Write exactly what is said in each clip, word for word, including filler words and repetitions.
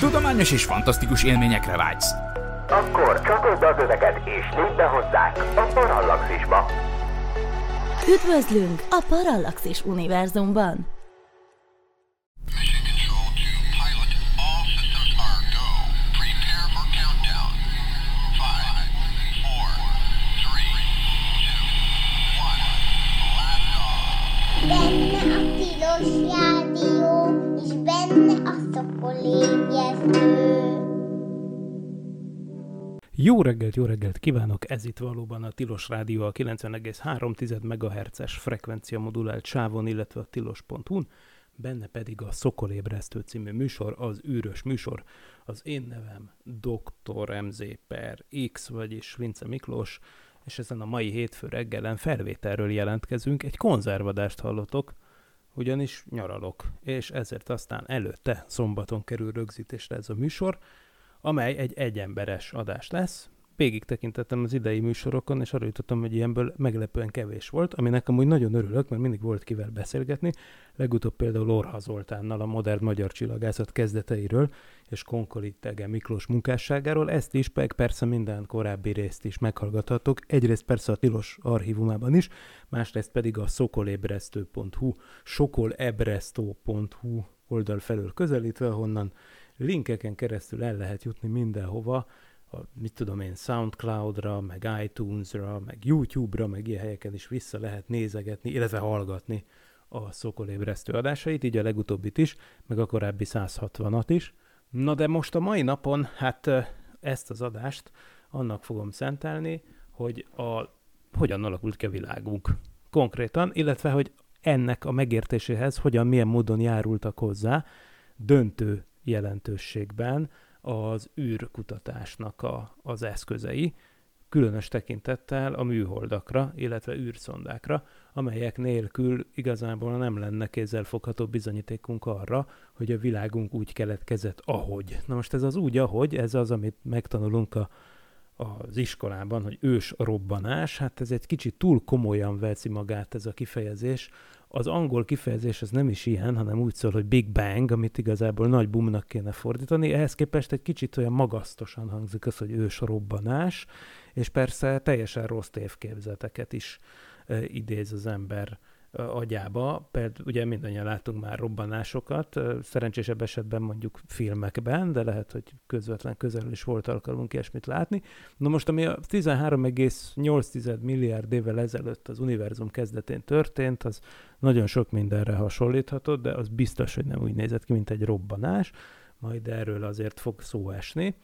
Tudományos és fantasztikus élményekre vágysz? Akkor csatold az öveket és lépj be hozzánk a Parallaxisba! Üdvözlünk a Parallaxis univerzumban! Benne a Tilos Rádió, és benne a Szokolébresztő. Jó reggelt, jó reggelt kívánok! Ez itt valóban a Tilos Rádió a kilencven egész három tized megahertzes frekvencia modulált sávon, illetve a tilos pont hu-n, benne pedig a Sokolébresztő című műsor, az űrös műsor. Az én nevem doktor em zé per X, vagyis Vince Miklós, és ezen a mai hétfő reggelen felvételről jelentkezünk, egy konzervadást hallotok, ugyanis nyaralok, és ezért aztán előtte szombaton kerül rögzítésre ez a műsor, amely egy egyemberes adás lesz. Végig tekintettem az idei műsorokon, és arra jutottam, hogy ilyenből meglepően kevés volt, aminek amúgy nagyon örülök, mert mindig volt kivel beszélgetni. Legutóbb például Orha Zoltánnal a modern magyar csillagászat kezdeteiről, és Konkoly Thege Miklós munkásságáról. Ezt is, meg persze minden korábbi részt is meghallgathatok. Egyrészt persze a Tilos archívumában is, másrészt pedig a szokolébresztő pont hu, sokolébresztő pont hu oldal felől közelítve, ahonnan linkeken keresztül el lehet jutni mindenhova, a, mit tudom én, SoundCloud-ra, meg iTunes-ra, meg YouTube-ra, meg ilyen helyeken is vissza lehet nézegetni, illetve hallgatni a Sokolébresztő adásait, így a legutóbbit is, meg a korábbi száz hatvanat is. Na de most a mai napon, hát ezt az adást annak fogom szentelni, hogy a, hogyan alakult ki a világunk konkrétan, illetve hogy ennek a megértéséhez hogyan, milyen módon járultak hozzá döntő jelentőségben az űrkutatásnak a, az eszközei, különös tekintettel a műholdakra, illetve űrszondákra, amelyek nélkül igazából nem lenne kézzelfogható bizonyítékunk arra, hogy a világunk úgy keletkezett, ahogy. Na most ez az úgy, ahogy, ez az, amit megtanulunk a, az iskolában, hogy ősrobbanás, hát ez egy kicsit túl komolyan veszi magát ez a kifejezés. Az angol kifejezés az nem is ilyen, hanem úgy szól, hogy Big Bang, amit igazából Nagy Bummnak kéne fordítani. Ehhez képest egy kicsit olyan magasztosan hangzik az, hogy ősrobbanás, és persze teljesen rossz tévképzeteket is e, idéz az ember e, agyába. Például ugye mindannyian látunk már robbanásokat, e, szerencsésebb esetben mondjuk filmekben, de lehet, hogy közvetlen közelről is volt alkalmunk ilyesmit látni. Na most, ami a tizenhárom egész nyolc tized milliárd évvel ezelőtt az univerzum kezdetén történt, az nagyon sok mindenre hasonlíthatott, de az biztos, hogy nem úgy nézett ki, mint egy robbanás, majd erről azért fog szó esni.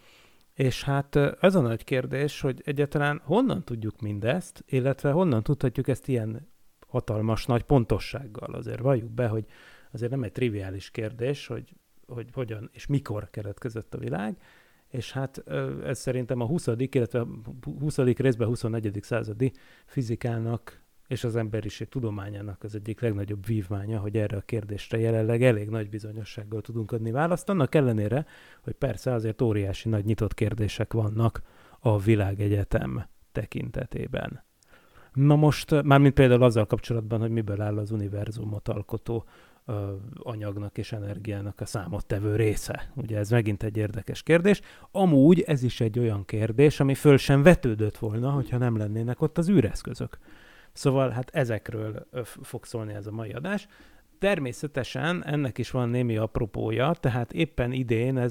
És hát az a nagy kérdés, hogy egyáltalán honnan tudjuk mindezt, illetve honnan tudhatjuk ezt ilyen hatalmas nagy pontossággal. Azért valljuk be, hogy azért nem egy triviális kérdés, hogy, hogy hogyan és mikor keletkezett a világ, és hát ez szerintem a huszadik, illetve huszadik részben huszonegyedik századi fizikának és az emberiség tudományának az egyik legnagyobb vívmánya, hogy erre a kérdésre jelenleg elég nagy bizonyossággal tudunk adni választ, annak ellenére, hogy persze azért óriási nagy nyitott kérdések vannak a világegyetem tekintetében. Na most, mármint például azzal kapcsolatban, hogy miből áll az univerzumot alkotó anyagnak és energiának a számottevő része. Ugye ez megint egy érdekes kérdés. Amúgy ez is egy olyan kérdés, ami föl sem vetődött volna, hogyha nem lennének ott az űreszközök. Szóval hát ezekről fog szólni ez a mai adás. Természetesen ennek is van némi apropója, tehát éppen idén,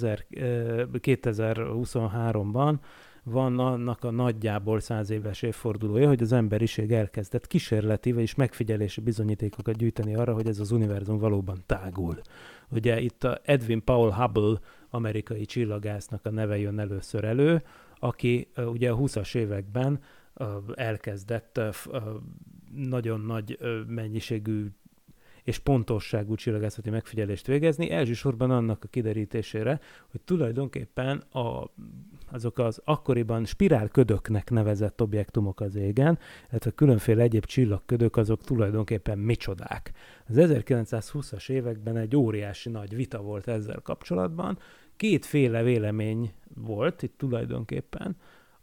kétezer-huszonháromban van annak a nagyjából száz éves évfordulója, hogy az emberiség elkezdett kísérleti, vagyis megfigyelési bizonyítékokat gyűjteni arra, hogy ez az univerzum valóban tágul. Ugye itt a Edwin Powell Hubble amerikai csillagásznak a neve jön először elő, aki ugye a huszas években elkezdett nagyon nagy mennyiségű és pontosságú csillagászati megfigyelést végezni, elsősorban annak a kiderítésére, hogy tulajdonképpen a, azok az akkoriban spirálködöknek nevezett objektumok az égen, illetve különféle egyéb csillagködök, azok tulajdonképpen micsodák. Az ezerkilencszázhúszas években egy óriási nagy vita volt ezzel kapcsolatban, kétféle vélemény volt itt tulajdonképpen.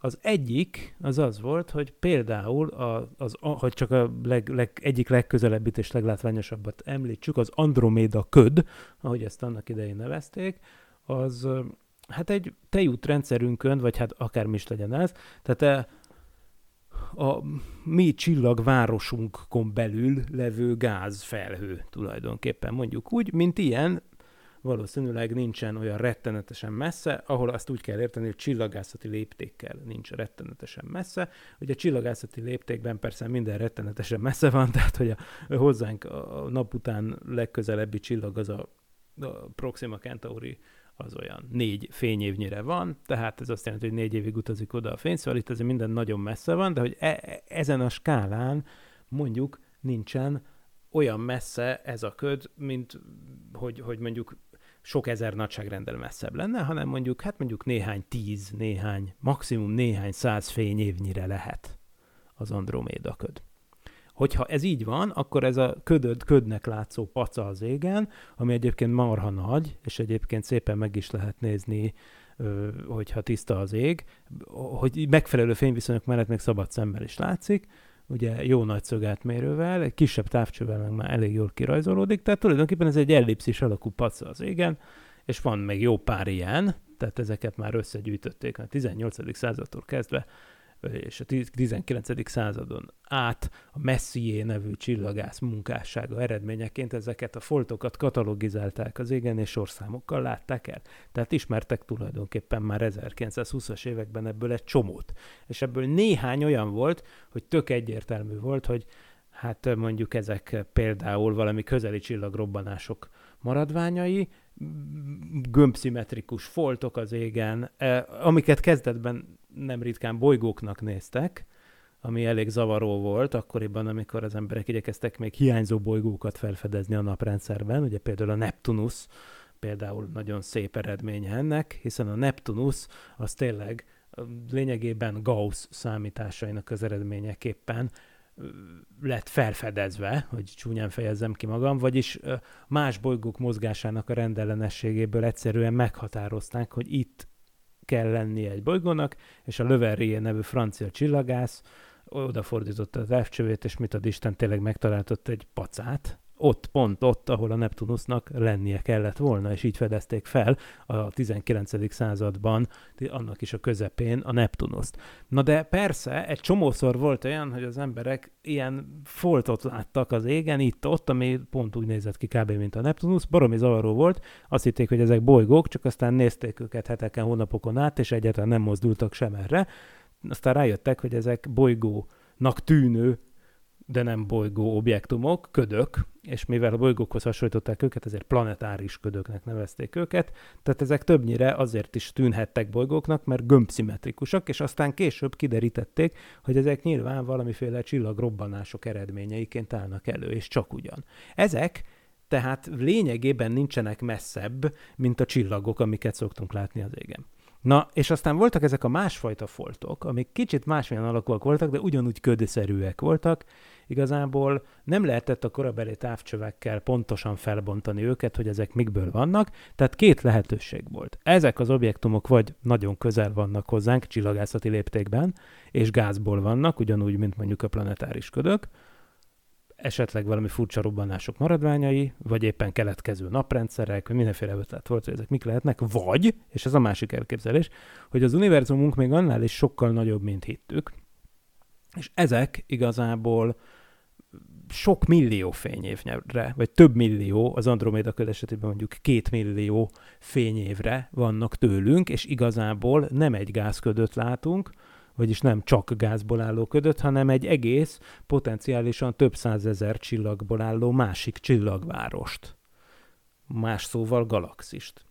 Az egyik az az volt, hogy például, a, az, a, hogy csak a leg, leg, egyik legközelebbit és leglátványosabbat említsük, az Andromeda köd, ahogy ezt annak idején nevezték, az hát egy tejútrendszerünkön, vagy hát akármi is legyen ez, tehát a mi csillagvárosunkon belül levő gázfelhő tulajdonképpen, mondjuk úgy, mint ilyen, valószínűleg nincsen olyan rettenetesen messze, ahol azt úgy kell érteni, hogy csillagászati léptékkel nincs rettenetesen messze. Ugye a csillagászati léptékben persze minden rettenetesen messze van, tehát hogy a, hozzánk a nap után legközelebbi csillag az a, a Proxima-Kentauri, az olyan négy fényévnyire van, tehát ez azt jelenti, hogy négy évig utazik oda a fény, szóval itt azért minden nagyon messze van, de hogy e- ezen a skálán mondjuk nincsen olyan messze ez a köd, mint hogy, hogy mondjuk sok ezer nagyságrendel messzebb lenne, hanem mondjuk, hát mondjuk néhány tíz, néhány, maximum néhány száz fényévnyire lehet az Androméda köd. Hogyha ez így van, akkor ez a ködöd, ködnek látszó paca az égen, ami egyébként marha nagy, és egyébként szépen meg is lehet nézni, hogyha tiszta az ég, hogy megfelelő fényviszonyok mellett még szabad szemmel is látszik, ugye jó nagy szögátmérővel, egy kisebb távcsővel meg már elég jól kirajzolódik, tehát tulajdonképpen ez egy ellipszis alakú paca az égen, és van még jó pár ilyen, tehát ezeket már összegyűjtötték a tizennyolcadik századtól kezdve, és a tizenkilencedik századon át a Messier nevű csillagász munkássága eredményeként ezeket a foltokat katalogizálták az égen, és sorszámokkal látták el. Tehát ismertek tulajdonképpen már ezerkilencszázhúszas években ebből egy csomót. És ebből néhány olyan volt, hogy tök egyértelmű volt, hogy hát mondjuk ezek például valami közeli csillagrobbanások maradványai, gömbszimmetrikus foltok az égen, amiket kezdetben nem ritkán bolygóknak néztek, ami elég zavaró volt akkoriban, amikor az emberek igyekeztek még hiányzó bolygókat felfedezni a naprendszerben, ugye például a Neptunusz, például nagyon szép eredménye ennek, hiszen a Neptunusz az tényleg lényegében Gauss számításainak az eredményeképpen lett felfedezve, hogy csúnyán fejezzem ki magam, vagyis más bolygók mozgásának a rendellenességéből egyszerűen meghatározták, hogy itt kell lennie egy bolygónak, és a Le Verrier nevű francia csillagász odafordította a távcsövét, és mit ad Isten, tényleg megtaláltott egy pacát, ott, pont ott, ahol a Neptunusznak lennie kellett volna, és így fedezték fel a tizenkilencedik században, annak is a közepén a Neptunuszt. Na de persze, egy csomószor volt olyan, hogy az emberek ilyen foltot láttak az égen, itt-ott, ami pont úgy nézett ki kb. Mint a Neptunusz, baromi zavaró volt, azt hitték, hogy ezek bolygók, csak aztán nézték őket heteken, hónapokon át, és egyáltalán nem mozdultak sem erre. Aztán rájöttek, hogy ezek bolygónak tűnő, de nem bolygó objektumok, ködök, és mivel a bolygókhoz hasonlították őket, ezért planetáris ködöknek nevezték őket, tehát ezek többnyire azért is tűnhettek bolygóknak, mert gömbszimmetrikusak, és aztán később kiderítették, hogy ezek nyilván valamiféle csillagrobbanások eredményeiként állnak elő, és csak ugyan. Ezek tehát lényegében nincsenek messzebb, mint a csillagok, amiket szoktunk látni az égen. Na, és aztán voltak ezek a másfajta foltok, amik kicsit másmilyen alakúak voltak, de ugyanúgy ködszerűek voltak. Igazából nem lehetett a korabeli távcsövekkel pontosan felbontani őket, hogy ezek mikből vannak, tehát két lehetőség volt. Ezek az objektumok vagy nagyon közel vannak hozzánk csillagászati léptékben, és gázból vannak, ugyanúgy, mint mondjuk a planetáris ködök, esetleg valami furcsa robbanások maradványai, vagy éppen keletkező naprendszerek, mindenféle ötlet volt, hogy ezek mik lehetnek, vagy, és ez a másik elképzelés, hogy az univerzumunk még annál is sokkal nagyobb, mint hittük, és ezek igazából sok millió fényévre, vagy több millió, az Androméda köd esetében mondjuk két millió fényévre vannak tőlünk, és igazából nem egy gázködöt látunk, vagyis nem csak gázból álló ködöt, hanem egy egész, potenciálisan több százezer csillagból álló másik csillagvárost. Más szóval galaxist.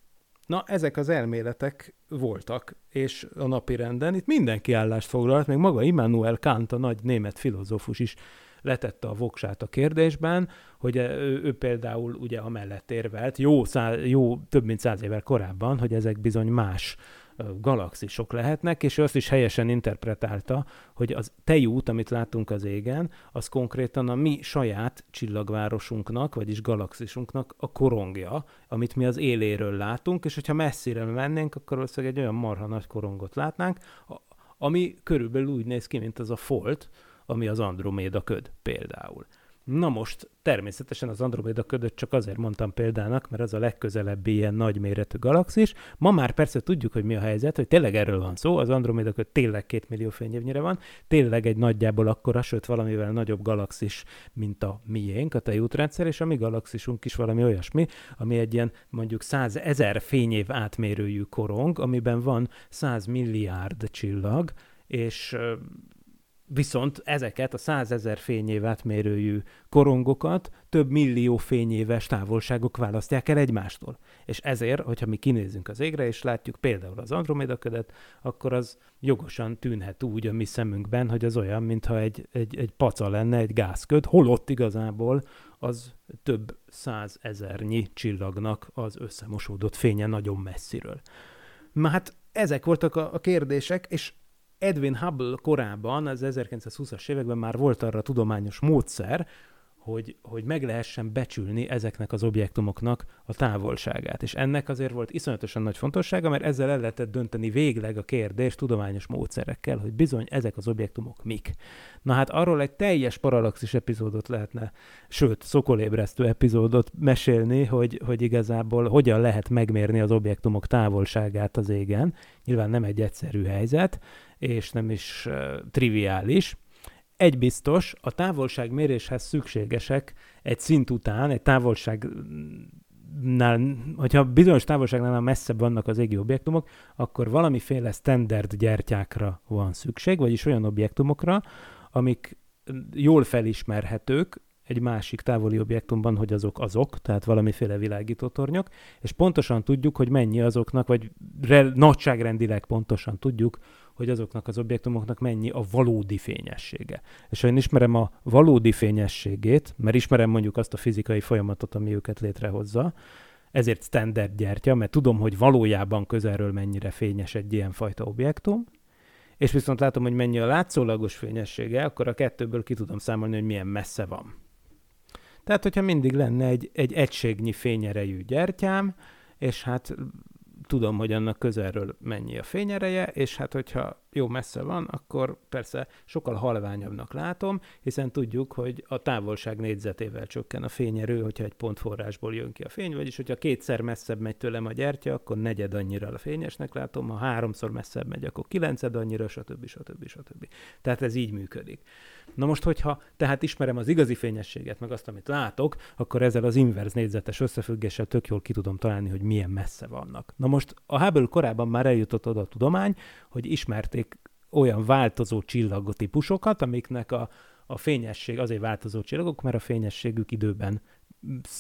Na, ezek az elméletek voltak, és a napirenden itt mindenki állást foglalt, még maga Immanuel Kant, a nagy német filozófus is letette a voksát a kérdésben, hogy ő, ő például ugye amellett érvelt, jó, száz, jó több mint száz évvel korábban, hogy ezek bizony más galaxisok lehetnek, és ő azt is helyesen interpretálta, hogy az tejút, amit látunk az égen, az konkrétan a mi saját csillagvárosunknak, vagyis galaxisunknak a korongja, amit mi az éléről látunk, és hogyha messzire mennénk, akkor valószínűleg egy olyan marha nagy korongot látnánk, ami körülbelül úgy néz ki, mint az a folt, ami az Androméda köd például. Na most, természetesen az Andromeda ködöt csak azért mondtam példának, mert az a legközelebbi ilyen nagyméretű galaxis. Ma már persze tudjuk, hogy mi a helyzet, hogy tényleg erről van szó, az Andromeda köd tényleg két millió fényévnyire van, tényleg egy nagyjából akkora, sőt valamivel nagyobb galaxis, mint a miénk, a Tejútrendszer, és a mi galaxisunk is valami olyasmi, ami egy ilyen mondjuk százezer fényév átmérőjű korong, amiben van száz milliárd csillag, és... Viszont ezeket a százezer fényév átmérőjű korongokat több millió fényéves távolságok választják el egymástól. És ezért, hogyha mi kinézünk az égre, és látjuk például az Andromeda ködet, akkor az jogosan tűnhet úgy a mi szemünkben, hogy az olyan, mintha egy, egy, egy paca lenne, egy gázköd, holott igazából az több százezernyi csillagnak az összemosódott fénye nagyon messziről. Már hát ezek voltak a, a kérdések, és Edwin Hubble korában, az ezerkilencszázhúszas években már volt arra tudományos módszer, hogy, hogy meg lehessen becsülni ezeknek az objektumoknak a távolságát. És ennek azért volt iszonyatosan nagy fontossága, mert ezzel el lehetett dönteni végleg a kérdést tudományos módszerekkel, hogy bizony ezek az objektumok mik. Na hát arról egy teljes Parallaxis epizódot lehetne, sőt, szokolébresztő epizódot mesélni, hogy, hogy igazából hogyan lehet megmérni az objektumok távolságát az égen. Nyilván nem egy egyszerű helyzet, és nem is uh, triviális. Egy biztos, a távolságméréshez szükségesek egy szint után, egy távolságnál, hogyha bizonyos távolságnál messzebb vannak az égi objektumok, akkor valamiféle standard gyertyákra van szükség, vagyis olyan objektumokra, amik jól felismerhetők egy másik távoli objektumban, hogy azok azok, tehát valamiféle világítótornyok, és pontosan tudjuk, hogy mennyi azoknak, vagy re- nagyságrendileg pontosan tudjuk, hogy azoknak az objektumoknak mennyi a valódi fényessége. És ha én ismerem a valódi fényességét, mert ismerem mondjuk azt a fizikai folyamatot, ami őket létrehozza, ezért standard gyertya, mert tudom, hogy valójában közelről mennyire fényes egy ilyenfajta objektum, és viszont látom, hogy mennyi a látszólagos fényessége, akkor a kettőből ki tudom számolni, hogy milyen messze van. Tehát, hogyha mindig lenne egy, egy egységnyi fényerejű gyertyám, és hát... tudom, hogy annak közelről mennyi a fényereje, és hát hogyha jó messze van, akkor persze sokkal halványabbnak látom, hiszen tudjuk, hogy a távolság négyzetével csökken a fényerő, hogyha egy pontforrásból jön ki a fény, vagyis hogyha kétszer messzebb megy tőlem a gyertya, akkor negyed annyira a fényesnek látom, ha háromszor messzebb megy, akkor kilenced annyira, stb. stb. stb. Tehát ez így működik. Na most, hogyha tehát ismerem az igazi fényességet, meg azt, amit látok, akkor ezzel az inverz négyzetes összefüggéssel tök jól ki tudom találni, hogy milyen messze vannak. Na most a Hubble korában már eljutott oda a tudomány, hogy ismerték olyan változó csillagtípusokat, amiknek a, a fényesség azért változó csillagok, mert a fényességük időben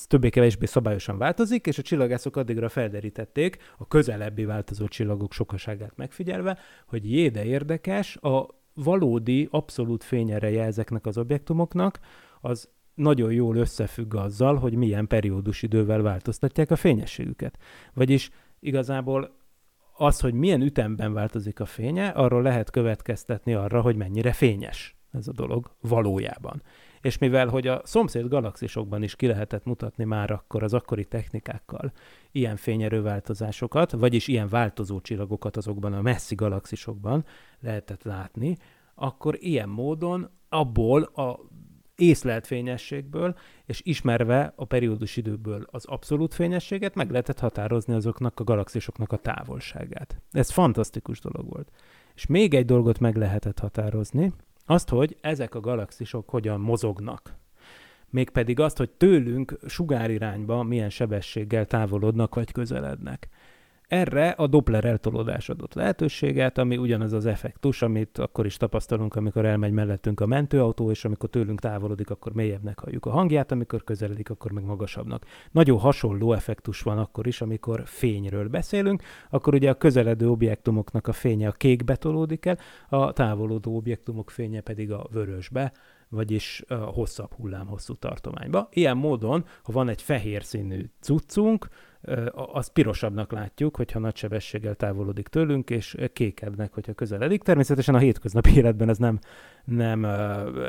többé-kevésbé szabályosan változik, és a csillagászok addigra felderítették, a közelebbi változó csillagok sokaságát megfigyelve, hogy jé, de érdekes, a valódi, abszolút fényereje ezeknek az objektumoknak, az nagyon jól összefügg azzal, hogy milyen periódus idővel változtatják a fényességüket. Vagyis igazából az, hogy milyen ütemben változik a fénye, arról lehet következtetni arra, hogy mennyire fényes ez a dolog valójában. És mivel, hogy a szomszéd galaxisokban is ki lehetett mutatni már akkor az akkori technikákkal ilyen fényerőváltozásokat, vagyis ilyen változó csillagokat azokban a messzi galaxisokban lehetett látni, akkor ilyen módon abból a észlelt fényességből, és ismerve a periódus időből az abszolút fényességet, meg lehetett határozni azoknak a galaxisoknak a távolságát. Ez fantasztikus dolog volt. És még egy dolgot meg lehetett határozni, azt, hogy ezek a galaxisok hogyan mozognak. Mégpedig azt, hogy tőlünk sugárirányba milyen sebességgel távolodnak vagy közelednek. Erre a Doppler eltolódás adott lehetőséget, ami ugyanaz az effektus, amit akkor is tapasztalunk, amikor elmegy mellettünk a mentőautó, és amikor tőlünk távolodik, akkor mélyebbnek halljuk a hangját, amikor közeledik, akkor meg magasabbnak. Nagyon hasonló effektus van akkor is, amikor fényről beszélünk, akkor ugye a közeledő objektumoknak a fénye a kékbe tolódik el, a távolodó objektumok fénye pedig a vörösbe, vagyis a hosszabb hullámhosszú tartományba. Ilyen módon, ha van egy fehér színű cuccunk, az pirosabbnak látjuk, hogyha nagy sebességgel távolodik tőlünk, és kékebbnek, hogyha közeledik. Természetesen a hétköznapi életben ez nem, nem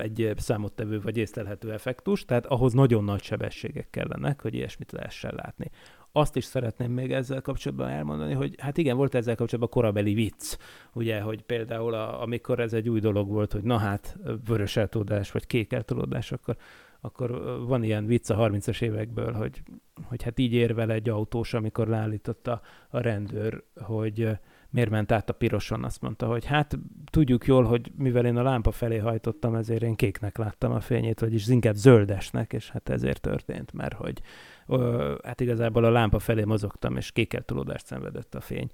egy számottevő vagy észlelhető effektus, tehát ahhoz nagyon nagy sebességek kellenek, hogy ilyesmit lehessen látni. Azt is szeretném még ezzel kapcsolatban elmondani, hogy hát igen, volt ezzel kapcsolatban korabeli vicc, ugye, hogy például a, amikor ez egy új dolog volt, hogy na hát vörös eltolódás vagy kék eltolódás, akkor akkor van ilyen vicc a harmincas évekből, hogy, hogy hát így ér vele egy autós, amikor leállította a rendőr, hogy miért ment át a piroson, azt mondta, hogy hát tudjuk jól, hogy mivel én a lámpa felé hajtottam, ezért én kéknek láttam a fényét, vagyis inkább zöldesnek, és hát ezért történt, mert hogy ö, hát igazából a lámpa felé mozogtam, és kékeltulódást szenvedett a fény.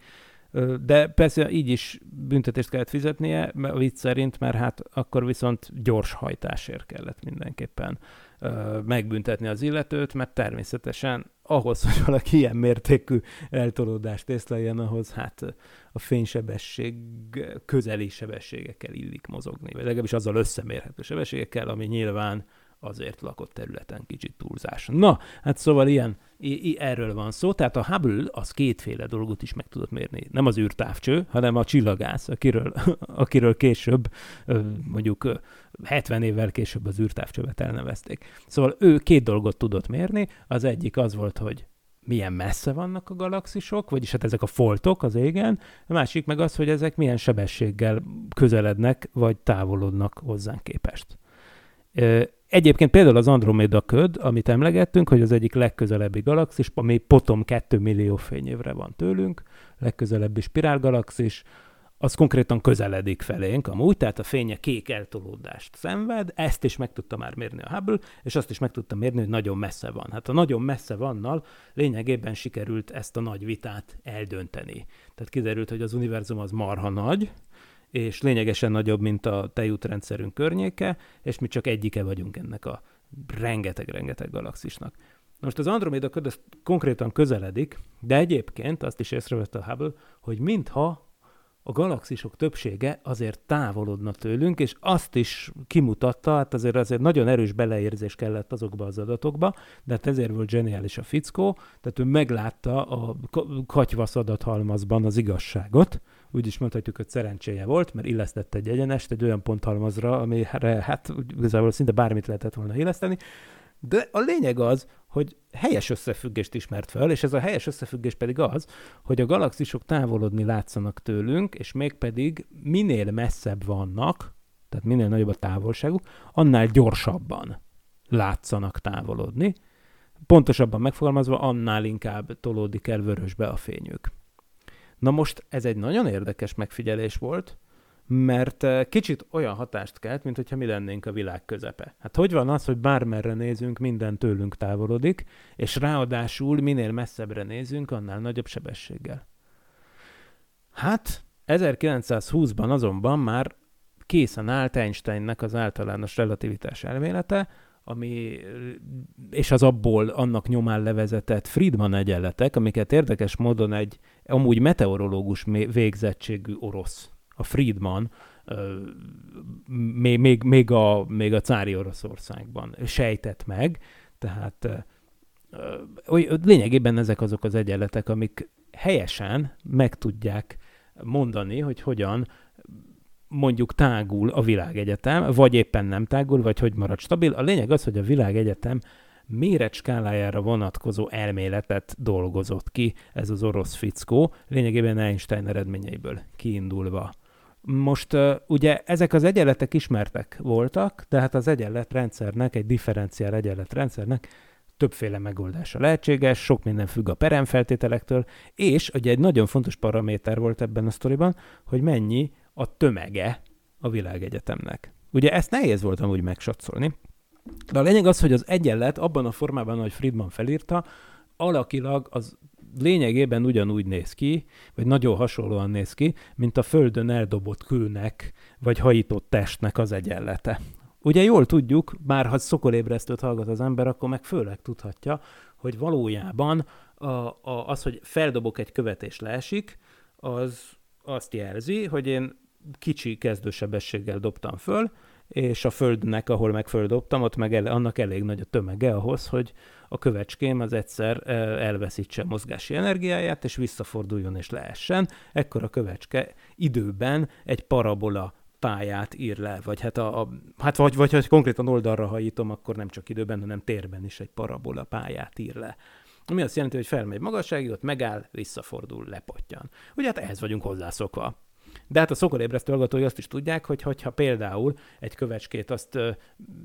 De persze így is büntetést kellett fizetnie, a vicc szerint, mert hát akkor viszont gyors hajtásért kellett mindenképpen ö, megbüntetni az illetőt, mert természetesen ahhoz, hogy valaki ilyen mértékű eltolódást észleljen, ahhoz hát a fénysebesség közeli sebességekkel illik mozogni, vagy legalábbis azzal összemérhető sebességekkel, ami nyilván azért lakott területen kicsit túlzás. Na, hát szóval ilyen, i- i- erről van szó, tehát a Hubble az kétféle dolgot is meg tudott mérni. Nem az űrtávcső, hanem a csillagász, akiről, akiről később, mondjuk hetven évvel később az űrtávcsövet elnevezték. Szóval ő két dolgot tudott mérni, az egyik az volt, hogy milyen messze vannak a galaxisok, vagyis hát ezek a foltok az égen, a másik meg az, hogy ezek milyen sebességgel közelednek, vagy távolodnak hozzánk képest. Egyébként például az Andromeda köd, amit emlegettünk, hogy az egyik legközelebbi galaxis, ami potom két millió fényévre van tőlünk, legközelebbi spirálgalaxis, az konkrétan közeledik felénk amúgy, tehát a fénye kék eltolódást szenved, ezt is meg tudta már mérni a Hubble, és azt is meg tudta mérni, hogy nagyon messze van. Hát a nagyon messze vannal lényegében sikerült ezt a nagy vitát eldönteni. Tehát kiderült, hogy az univerzum az marha nagy, és lényegesen nagyobb, mint a tejútrendszerünk környéke, és mi csak egyike vagyunk ennek a rengeteg-rengeteg galaxisnak. Most az Andromeda köd az konkrétan közeledik, de egyébként azt is észrevette a Hubble, hogy mintha a galaxisok többsége azért távolodna tőlünk, és azt is kimutatta, hát azért, azért nagyon erős beleérzés kellett azokba az adatokba, de hát ezért volt zseniális a fickó, tehát ő meglátta a katyvasz adathalmazban az igazságot, úgy is mondhatjuk, hogy szerencséje volt, mert illesztett egy egyenest egy olyan ponthalmazra, amire hát igazából szinte bármit lehetett volna illeszteni, de a lényeg az, hogy helyes összefüggést ismert fel, és ez a helyes összefüggés pedig az, hogy a galaxisok távolodni látszanak tőlünk, és mégpedig minél messzebb vannak, tehát minél nagyobb a távolságuk, annál gyorsabban látszanak távolodni. Pontosabban megfogalmazva, annál inkább tolódik el vörösbe a fényük. Na most ez egy nagyon érdekes megfigyelés volt, mert kicsit olyan hatást kelt, mint hogyha mi lennénk a világ közepe. Hát hogy van az, hogy bármerre nézünk, minden tőlünk távolodik, és ráadásul minél messzebbre nézünk, annál nagyobb sebességgel. Hát ezerkilencszázhúszban azonban már készen állt Einsteinnek az általános relativitás elmélete, ami, és az abból annak nyomán levezetett Friedman egyenletek, amiket érdekes módon egy amúgy meteorológus végzettségű orosz, a Friedman, még, még, még, a, még a cári Oroszországban sejtett meg, tehát lényegében ezek azok az egyenletek, amik helyesen meg tudják mondani, hogy hogyan mondjuk tágul a világegyetem, vagy éppen nem tágul, vagy hogy marad stabil. A lényeg az, hogy a világegyetem méretskálájára vonatkozó elméletet dolgozott ki ez az orosz fickó, lényegében Einstein eredményeiből kiindulva. Most ugye ezek az egyenletek ismertek voltak, tehát az egyenletrendszernek, egy differenciál egyenletrendszernek többféle megoldása lehetséges, sok minden függ a peremfeltételektől, és ugye egy nagyon fontos paraméter volt ebben a sztoriban, hogy mennyi a tömege a világegyetemnek. Ugye ezt nehéz volt amúgy megsatszolni, de a lényeg az, hogy az egyenlet abban a formában, ahogy Friedman felírta, alakilag az lényegében ugyanúgy néz ki, vagy nagyon hasonlóan néz ki, mint a Földön eldobott kőnek, vagy hajított testnek az egyenlete. Ugye jól tudjuk, bár ha szokolébresztőt hallgat az ember, akkor meg főleg tudhatja, hogy valójában a, a, az, hogy feldobok egy követ és leesik, az azt jelzi, hogy én kicsi kezdősebességgel dobtam föl, és a Földnek, ahol meg földobtam, ott meg ele, annak elég nagy a tömege ahhoz, hogy a kövecském az egyszer elveszítse mozgási energiáját, és visszaforduljon és leessen. Ekkor a kövecske időben egy parabola pályát ír le, vagy hát, a, a, hát vagy, vagy ha konkrétan oldalra hajítom, akkor nem csak időben, hanem térben is egy parabola pályát ír le. Ami azt jelenti, hogy felmegy magasságig, ott megáll, visszafordul, lepottyan. Ugye hát ehhez vagyunk hozzászokva. De hát a szokolébresztő hallgatói azt is tudják, hogy hogyha például egy kövecskét azt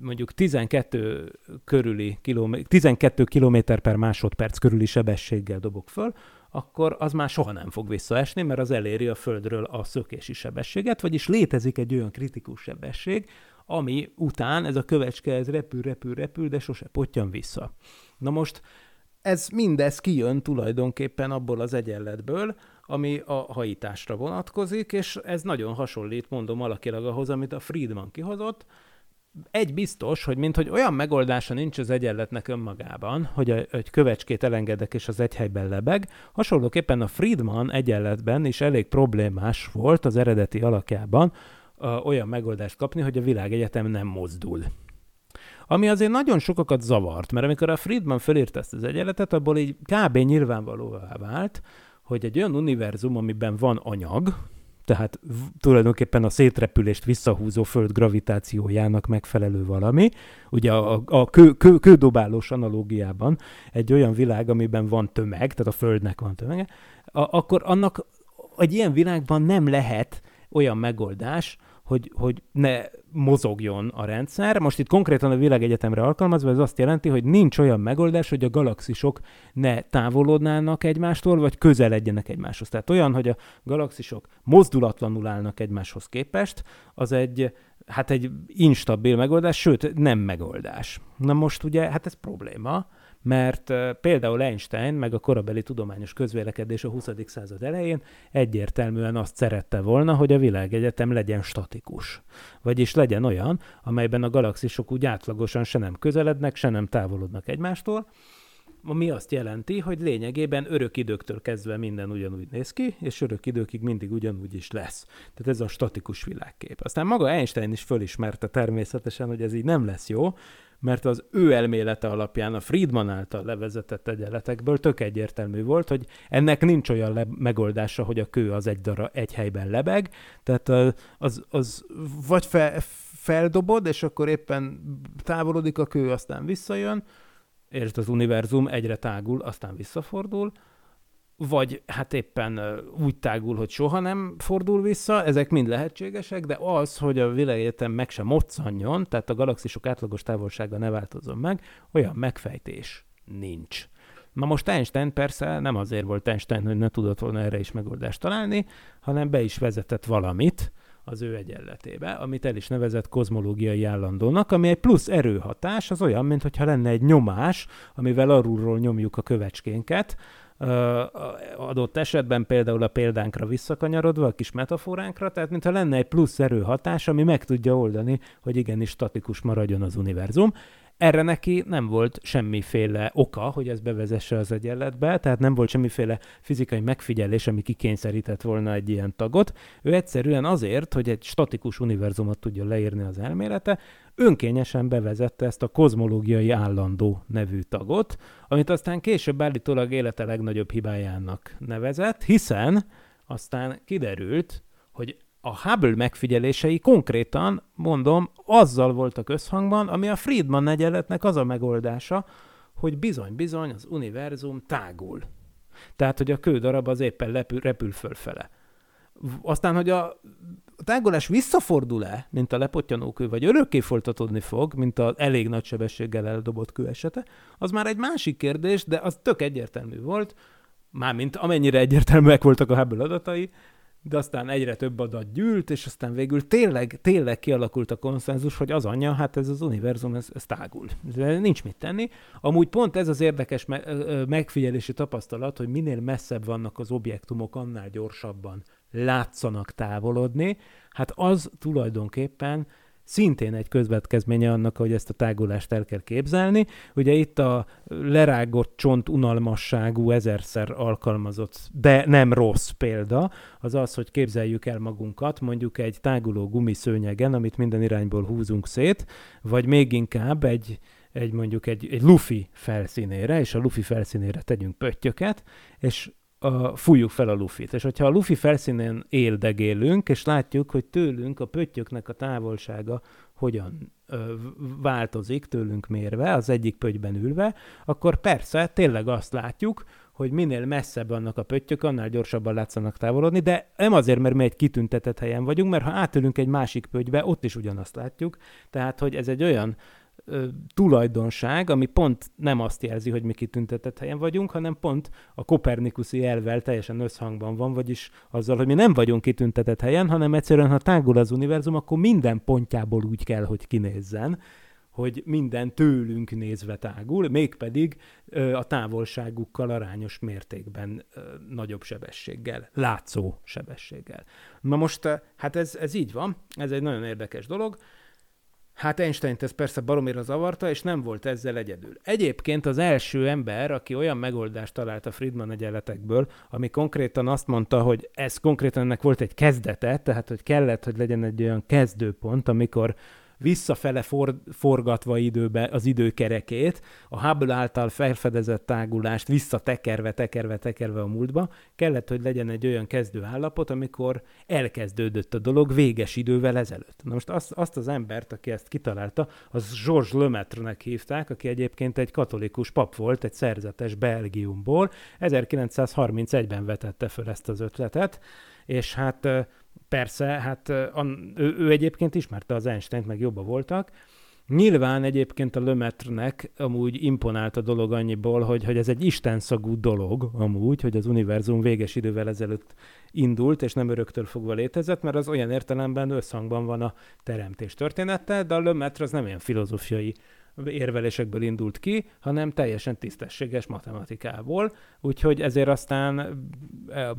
mondjuk tizenkettő körüli kilomé- tizenkettő kilométer per másodperc körüli sebességgel dobok föl, akkor az már soha nem fog visszaesni, mert az eléri a Földről a szökési sebességet, vagyis létezik egy olyan kritikus sebesség, ami után ez a kövecske ez repül, repül, repül, de sose pottyan vissza. Na most ez mindez kijön tulajdonképpen abból az egyenletből, ami a hajításra vonatkozik, és ez nagyon hasonlít, mondom, alakilag ahhoz, amit a Friedman kihozott. Egy biztos, hogy minthogy olyan megoldása nincs az egyenletnek önmagában, hogy egy kövecskét elengedek és az egy helyben lebeg, hasonlóképpen a Friedman egyenletben is elég problémás volt az eredeti alakjában a, olyan megoldást kapni, hogy a világegyetem nem mozdul. Ami azért nagyon sokakat zavart, mert amikor a Friedman felírta ezt az egyenletet, abból így kb. Nyilvánvalóvá vált, hogy egy olyan univerzum, amiben van anyag, tehát tulajdonképpen a szétrepülést visszahúzó Föld gravitációjának megfelelő valami. Ugye a, a kő, kő, kődobálós analógiában egy olyan világ, amiben van tömeg, tehát a Földnek van tömege, a, akkor annak egy ilyen világban nem lehet olyan megoldás, hogy, hogy ne mozogjon a rendszer. Most itt konkrétan a világegyetemre alkalmazva, ez azt jelenti, hogy nincs olyan megoldás, hogy a galaxisok ne távolodnának egymástól, vagy közeledjenek egymáshoz. Tehát olyan, hogy a galaxisok mozdulatlanul állnak egymáshoz képest, az egy, hát egy instabil megoldás, sőt, nem megoldás. Na most ugye, hát ez probléma, mert például Einstein, meg a korabeli tudományos közvélekedés a huszadik század elején egyértelműen azt szerette volna, hogy a világegyetem legyen statikus. Vagyis legyen olyan, amelyben a galaxisok úgy átlagosan se nem közelednek, se nem távolodnak egymástól, ami azt jelenti, hogy lényegében örök időktől kezdve minden ugyanúgy néz ki, és örök időkig mindig ugyanúgy is lesz. Tehát ez a statikus világkép. Aztán maga Einstein is fölismerte természetesen, hogy ez így nem lesz jó, mert az ő elmélete alapján a Friedman által levezetett egyenletekből tök egyértelmű volt, hogy ennek nincs olyan le- megoldása, hogy a kő az egy dara egy helyben lebeg, tehát az, az vagy fe- feldobod, és akkor éppen távolodik a kő, aztán visszajön, és az univerzum egyre tágul, aztán visszafordul, vagy hát éppen úgy tágul, hogy soha nem fordul vissza, ezek mind lehetségesek, de az, hogy a világegyetem meg sem moccanjon, tehát a galaxisok átlagos távolsága ne változzon meg, olyan megfejtés nincs. Na most Einstein persze nem azért volt Einstein, hogy ne tudott volna erre is megoldást találni, hanem be is vezetett valamit az ő egyenletébe, amit el is nevezett kozmológiai állandónak, ami egy plusz erőhatás, az olyan, mintha lenne egy nyomás, amivel arról nyomjuk a kövecskénket, adott esetben például a példánkra visszakanyarodva, a kis metaforánkra, tehát mintha lenne egy plusz erőhatás, ami meg tudja oldani, hogy igenis statikus maradjon az univerzum. Erre neki nem volt semmiféle oka, hogy ez bevezesse az egyenletbe, tehát nem volt semmiféle fizikai megfigyelés, ami kikényszerített volna egy ilyen tagot. Ő egyszerűen azért, hogy egy statikus univerzumot tudja leírni az elmélete, önkényesen bevezette ezt a kozmológiai állandó nevű tagot, amit aztán később állítólag élete legnagyobb hibájának nevezett, hiszen aztán kiderült, hogy a Hubble megfigyelései konkrétan, mondom, azzal voltak összhangban, ami a Friedman egyenletnek az a megoldása, hogy bizony-bizony az univerzum tágul. Tehát, hogy a kődarab az éppen repül, repül fölfele. Aztán, hogy a tágulás visszafordul-e, mint a lepottyanó kő, vagy örökké folytatódni fog, mint az elég nagy sebességgel eldobott kő esete, az már egy másik kérdés, de az tök egyértelmű volt, mármint amennyire egyértelműek voltak a Hubble adatai, de aztán egyre több adat gyűlt, és aztán végül tényleg, tényleg kialakult a konszenzus, hogy az anyja, hát ez az univerzum, ez, ez tágul. De nincs mit tenni. Amúgy pont ez az érdekes me- megfigyelési tapasztalat, hogy minél messzebb vannak az objektumok, annál gyorsabban látszanak távolodni. Hát az tulajdonképpen szintén egy közvetkezménye annak, hogy ezt a tágulást el kell képzelni. Ugye itt a lerágott csont unalmasságú, ezerszer alkalmazott, de nem rossz példa, az az, hogy képzeljük el magunkat mondjuk egy táguló gumiszőnyegen, amit minden irányból húzunk szét, vagy még inkább egy, egy mondjuk egy, egy lufi felszínére, és a lufi felszínére tegyünk pöttyöket, és A, fújjuk fel a lufit. És hogyha a lufi felszínén éldegélünk, és látjuk, hogy tőlünk a pöttyöknek a távolsága hogyan ö, változik tőlünk mérve, az egyik pöttyben ülve, akkor persze tényleg azt látjuk, hogy minél messzebb vannak a pöttyök, annál gyorsabban látszanak távolodni, de nem azért, mert mi egy kitüntetett helyen vagyunk, mert ha átülünk egy másik pöttybe, ott is ugyanazt látjuk. Tehát, hogy ez egy olyan ö, tulajdonság, ami pont nem azt jelzi, hogy mi kitüntetett helyen vagyunk, hanem pont a kopernikuszi elvvel teljesen összhangban van, vagyis azzal, hogy mi nem vagyunk kitüntetett helyen, hanem egyszerűen, ha tágul az univerzum, akkor minden pontjából úgy kell, hogy kinézzen, hogy minden tőlünk nézve tágul, mégpedig ö, a távolságukkal arányos mértékben ö, nagyobb sebességgel, látszó sebességgel. Na most, hát ez, ez így van, ez egy nagyon érdekes dolog. Hát Einsteint ez persze baromira zavarta, és nem volt ezzel egyedül. Egyébként az első ember, aki olyan megoldást talált a Friedman egyenletekből, ami konkrétan azt mondta, hogy ez konkrétan ennek volt egy kezdete, tehát hogy kellett, hogy legyen egy olyan kezdőpont, amikor visszafele for, forgatva időbe az időkerekét, a Hubble által felfedezett tágulást visszatekerve, tekerve, tekerve a múltba, kellett, hogy legyen egy olyan kezdőállapot, amikor elkezdődött a dolog véges idővel ezelőtt. Na most azt, azt az embert, aki ezt kitalálta, az Georges Lemaître-nek hívták, aki egyébként egy katolikus pap volt, egy szerzetes Belgiumból, ezerkilencszázharmincegyben vetette föl ezt az ötletet, és hát... Persze, hát ő, ő egyébként ismerte az Einsteint, meg jobban voltak. Nyilván egyébként a Lemaître-nek amúgy imponált a dolog annyiból, hogy, hogy ez egy istenszagú dolog amúgy, hogy az univerzum véges idővel ezelőtt indult, és nem öröktől fogva létezett, mert az olyan értelemben összhangban van a teremtés története, de a Lemaître az nem ilyen filozófiai érvelésekből indult ki, hanem teljesen tisztességes matematikából, úgyhogy ezért aztán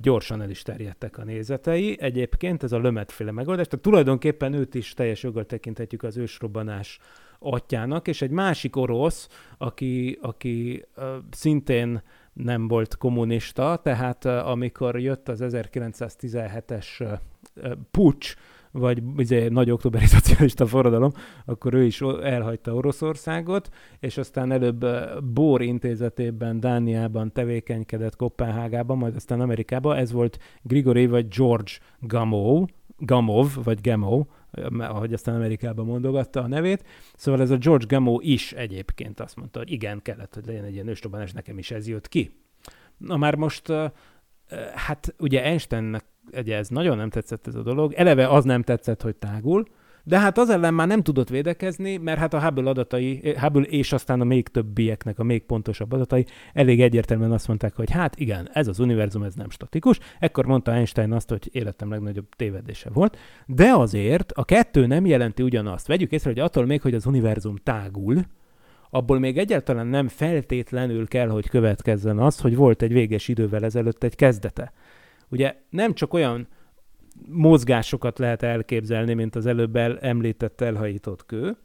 gyorsan el is terjedtek a nézetei. Egyébként ez a Lemaître-féle megoldás, tehát tulajdonképpen őt is teljes joggal tekinthetjük az ősrobbanás atyának, és egy másik orosz, aki, aki uh, szintén nem volt kommunista, tehát uh, amikor jött az ezerkilencszáztizenhetes uh, puccs, vagy ugye, nagy októberi szocialista forradalom, akkor ő is elhagyta Oroszországot, és aztán előbb Bohr intézetében, Dániában tevékenykedett, Koppenhágában, majd aztán Amerikában. Ez volt Grigori vagy George Gamow, Gamow vagy Gamow, ahogy aztán Amerikában mondogatta a nevét. Szóval ez a George Gamow is egyébként azt mondta, hogy igen, kellett, hogy legyen egy ilyen ősrobbanás, nekem is ez jött ki. Na már most, hát ugye Einsteinnek ugye ez nagyon nem tetszett ez a dolog, eleve az nem tetszett, hogy tágul, de hát az ellen már nem tudott védekezni, mert hát a Hubble adatai, Hubble és aztán a még többieknek a még pontosabb adatai elég egyértelműen azt mondták, hogy hát igen, ez az univerzum, ez nem statikus. Ekkor mondta Einstein azt, hogy életem legnagyobb tévedése volt, de azért a kettő nem jelenti ugyanazt. Vegyük észre, hogy attól még, hogy az univerzum tágul, abból még egyáltalán nem feltétlenül kell, hogy következzen az, hogy volt egy véges idővel ezelőtt egy kezdete. Ugye nem csak olyan mozgásokat lehet elképzelni, mint az előbb említett elhajított kő,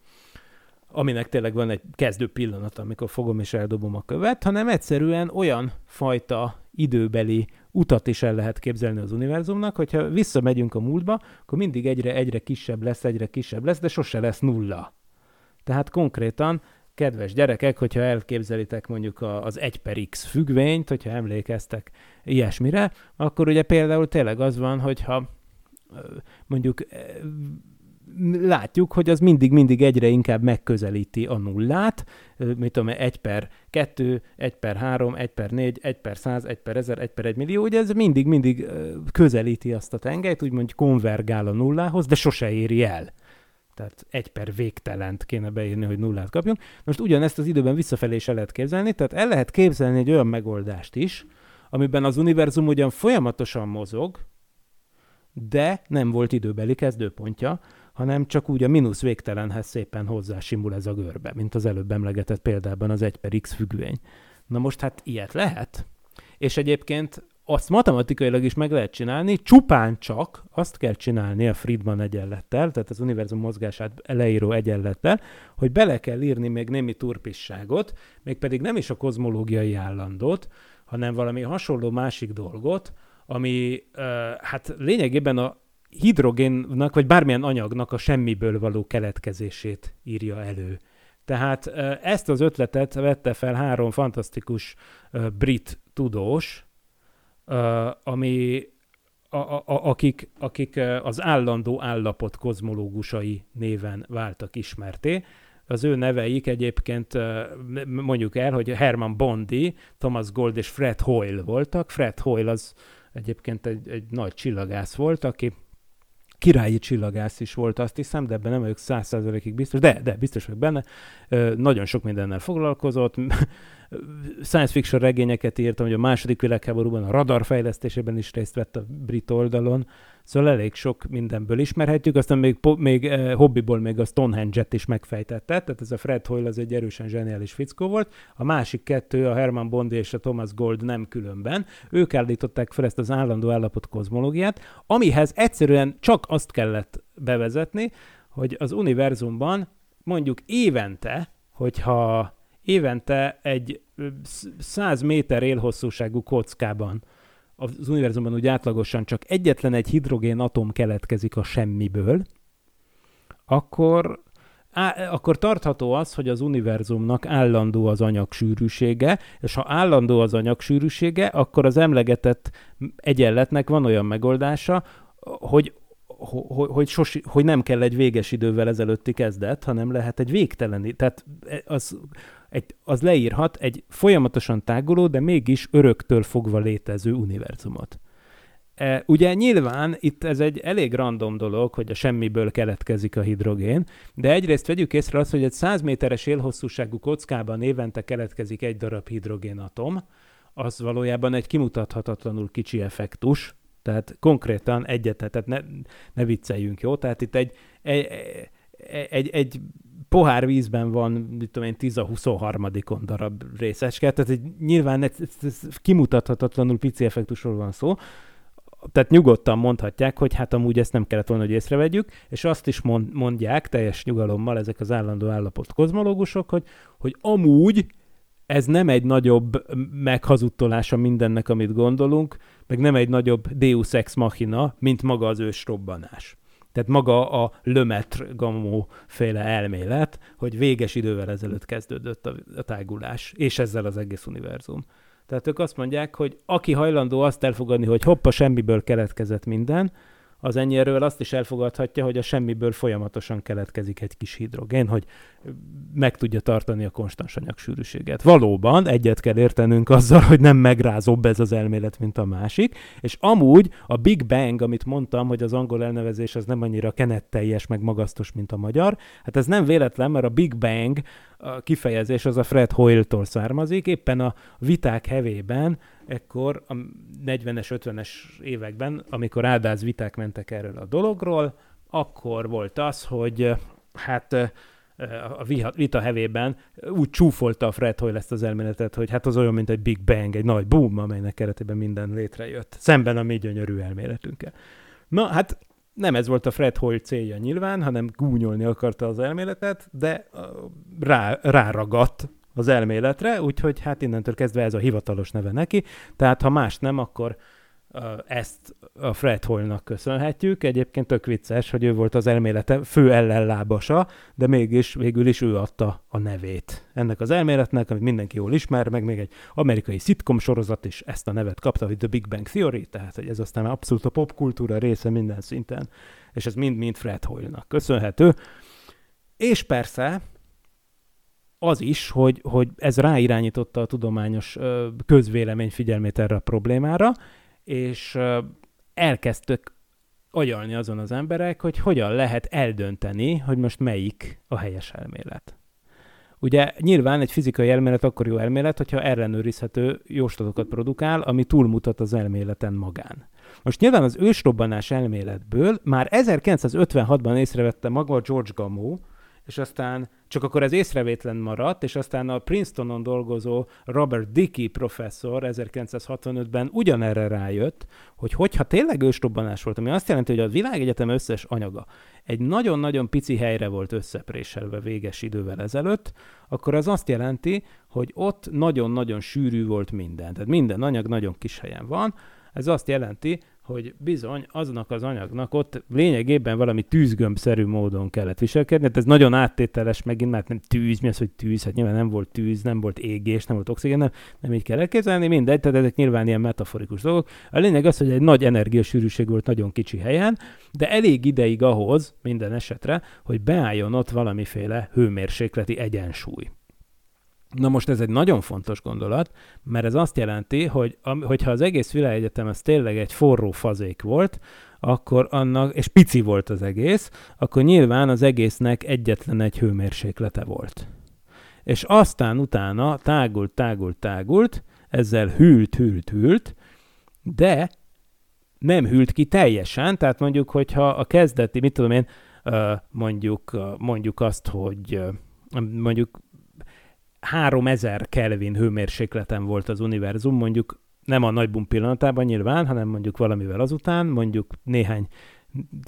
aminek tényleg van egy kezdő pillanat, amikor fogom és eldobom a követ, hanem egyszerűen olyan fajta időbeli utat is el lehet képzelni az univerzumnak, hogyha visszamegyünk a múltba, akkor mindig egyre, egyre kisebb lesz, egyre kisebb lesz, de sose lesz nulla. Tehát konkrétan, kedves gyerekek, hogyha elképzelitek mondjuk az egy per iksz függvényt, hogyha emlékeztek ilyesmire, akkor ugye például tényleg az van, hogyha mondjuk látjuk, hogy az mindig-mindig egyre inkább megközelíti a nullát, mit tudom, egy per kettő, egy per három, egy per négy, egy per száz, egy per ezer, egy per egy millió, ugye ez mindig-mindig közelíti azt a tengelyt, úgymond konvergál a nullához, de sose éri el. Tehát egy per végtelent kéne beírni, hogy nullát kapjunk. Most ugyanezt az időben visszafelé is el lehet képzelni, tehát el lehet képzelni egy olyan megoldást is, amiben az univerzum ugyan folyamatosan mozog, de nem volt időbeli kezdőpontja, hanem csak úgy a mínusz végtelenhez szépen hozzásimul ez a görbe, mint az előbb emlegetett példában az egy per iksz függvény. Na most hát ilyet lehet, és egyébként azt matematikailag is meg lehet csinálni, csupán csak azt kell csinálni a Friedman egyenlettel, tehát az univerzum mozgását leíró egyenlettel, hogy bele kell írni még némi turpisságot, mégpedig nem is a kozmológiai állandót, hanem valami hasonló másik dolgot, ami hát lényegében a hidrogénnak, vagy bármilyen anyagnak a semmiből való keletkezését írja elő. Tehát ezt az ötletet vette fel három fantasztikus brit tudós, Uh, ami, a, a, a, akik, akik az állandó állapot kozmológusai néven váltak ismerté. Az ő neveik egyébként, mondjuk el, hogy Herman Bondi, Thomas Gold és Fred Hoyle voltak. Fred Hoyle az egyébként egy, egy nagy csillagász volt, aki királyi csillagász is volt, azt hiszem, de ebben nem vagyok száz százalékig biztos, de, de biztos vagyok benne. Ö, nagyon sok mindennel foglalkozott, science fiction regényeket írtam, hogy a második világháborúban a radarfejlesztésében is részt vett a brit oldalon, szóval elég sok mindenből ismerhetjük, aztán még, még eh, hobbiból még a Stonehenge-et is megfejtette, tehát ez a Fred Hoyle az egy erősen zseniális fickó volt, a másik kettő, a Herman Bondi és a Thomas Gold nem különben, ők állították fel ezt az állandó állapot kozmológiát, amihez egyszerűen csak azt kellett bevezetni, hogy az univerzumban mondjuk évente, hogyha évente egy száz méter élhosszúságú kockában az univerzumban úgy átlagosan csak egyetlen egy hidrogén atom keletkezik a semmiből, akkor, á, akkor tartható az, hogy az univerzumnak állandó az anyagsűrűsége, és ha állandó az anyagsűrűsége, akkor az emlegetett egyenletnek van olyan megoldása, hogy Hogy, hogy, sos, hogy nem kell egy véges idővel ezelőtti kezdet, hanem lehet egy végtelen, tehát az, egy, az leírhat egy folyamatosan táguló, de mégis öröktől fogva létező univerzumot. E, ugye nyilván itt ez egy elég random dolog, hogy a semmiből keletkezik a hidrogén, de egyrészt vegyük észre azt, hogy egy száz méteres élhosszúságú kockában évente keletkezik egy darab hidrogénatom, az valójában egy kimutathatatlanul kicsi effektus, tehát konkrétan egyetlen, tehát ne, ne vicceljünk, jó? Tehát itt egy, egy, egy, egy pohár vízben van, mit tudom én, tíz a huszonharmadikon darab részecske, tehát egy, nyilván ez, ez kimutathatatlanul pici effektusról van szó, tehát nyugodtan mondhatják, hogy hát amúgy ezt nem kellett volna, hogy észrevegyük, és azt is mond, mondják teljes nyugalommal ezek az állandó állapot kozmológusok, hogy, hogy amúgy ez nem egy nagyobb meghazudtolása mindennek, amit gondolunk, meg nem egy nagyobb deus ex machina, mint maga az ősrobbanás. Tehát maga a Lemaître Gamow féle elmélet, hogy véges idővel ezelőtt kezdődött a, a tágulás, és ezzel az egész univerzum. Tehát ők azt mondják, hogy aki hajlandó azt elfogadni, hogy hoppa, semmiből keletkezett minden, az ennyiről azt is elfogadhatja, hogy a semmiből folyamatosan keletkezik egy kis hidrogén, hogy meg tudja tartani a konstans anyagsűrűséget. Valóban egyet kell értenünk azzal, hogy nem megrázóbb ez az elmélet, mint a másik, és amúgy a Big Bang, amit mondtam, hogy az angol elnevezés az nem annyira kenetteljes, meg magasztos, mint a magyar, hát ez nem véletlen, mert a Big Bang a kifejezés az a Fred Hoyle-tól származik, éppen a viták hevében, ekkor a negyvenes, ötvenes években, amikor áldáz viták mentek erről a dologról, akkor volt az, hogy hát a vita hevében úgy csúfolta a Fred Hoyle ezt az elméletet, hogy hát az olyan, mint egy Big Bang, egy nagy boom, amelynek keretében minden létrejött, szemben a mi gyönyörű elméletünkkel. Na, hát nem ez volt a Fred Hoyle célja nyilván, hanem gúnyolni akarta az elméletet, de rá, ráragadt az elméletre, úgyhogy hát innentől kezdve ez a hivatalos neve neki, tehát ha más nem, akkor uh, ezt a Fred Hoyle-nak köszönhetjük. Egyébként tök vicces, hogy ő volt az elmélete fő ellenlábasa, de mégis végül is ő adta a nevét ennek az elméletnek, amit mindenki jól ismer, meg még egy amerikai szitkom sorozat is ezt a nevet kapta, hogy The Big Bang Theory, tehát hogy ez aztán abszolút a popkultúra része minden szinten, és ez mind-mind Fred Hoyle-nak köszönhető. És persze az is, hogy, hogy ez ráirányította a tudományos közvélemény figyelmét erre a problémára, és elkezdtek agyalni azon az emberek, hogy hogyan lehet eldönteni, hogy most melyik a helyes elmélet. Ugye nyilván egy fizikai elmélet akkor jó elmélet, hogyha ellenőrizhető jóslatokat produkál, ami túlmutat az elméleten magán. Most nyilván az ősrobbanás elméletből már ezerkilencszázötvenhatban észrevette maga George Gamow, és aztán csak akkor ez észrevétlen maradt, és aztán a Princetonon dolgozó Robert Dickey professzor ezerkilencszázhatvanötben ugyanerre rájött, hogy hogyha tényleg ősrobbanás volt, ami azt jelenti, hogy a világegyetem összes anyaga egy nagyon-nagyon pici helyre volt összepréselve véges idővel ezelőtt, akkor az azt jelenti, hogy ott nagyon-nagyon sűrű volt minden. Tehát minden anyag nagyon kis helyen van. Ez azt jelenti, hogy bizony aznak az anyagnak ott lényegében valami tűzgömbszerű módon kellett viselkedni. Hát ez nagyon áttételes megint, mert nem tűz, mi az, hogy tűz? Hát nyilván nem volt tűz, nem volt égés, nem volt oxigén, nem, nem így kell elképzelni, mindegy, tehát ezek nyilván ilyen metaforikus dolgok. A lényeg az, hogy egy nagy energiasűrűség volt nagyon kicsi helyen, de elég ideig ahhoz, minden esetre, hogy beálljon ott valamiféle hőmérsékleti egyensúly. Na most ez egy nagyon fontos gondolat, mert ez azt jelenti, hogy hogyha az egész világegyetem az tényleg egy forró fazék volt, akkor annak, és pici volt az egész, akkor nyilván az egésznek egyetlen egy hőmérséklete volt. És aztán utána tágult, tágult, tágult, ezzel hűlt, hűlt, hűlt, de nem hűlt ki teljesen, tehát mondjuk, hogyha a kezdeti, mit tudom én, mondjuk, mondjuk azt, hogy mondjuk háromezer Kelvin hőmérsékleten volt az univerzum, mondjuk nem a nagy bum pillanatában nyilván, hanem mondjuk valamivel azután, mondjuk néhány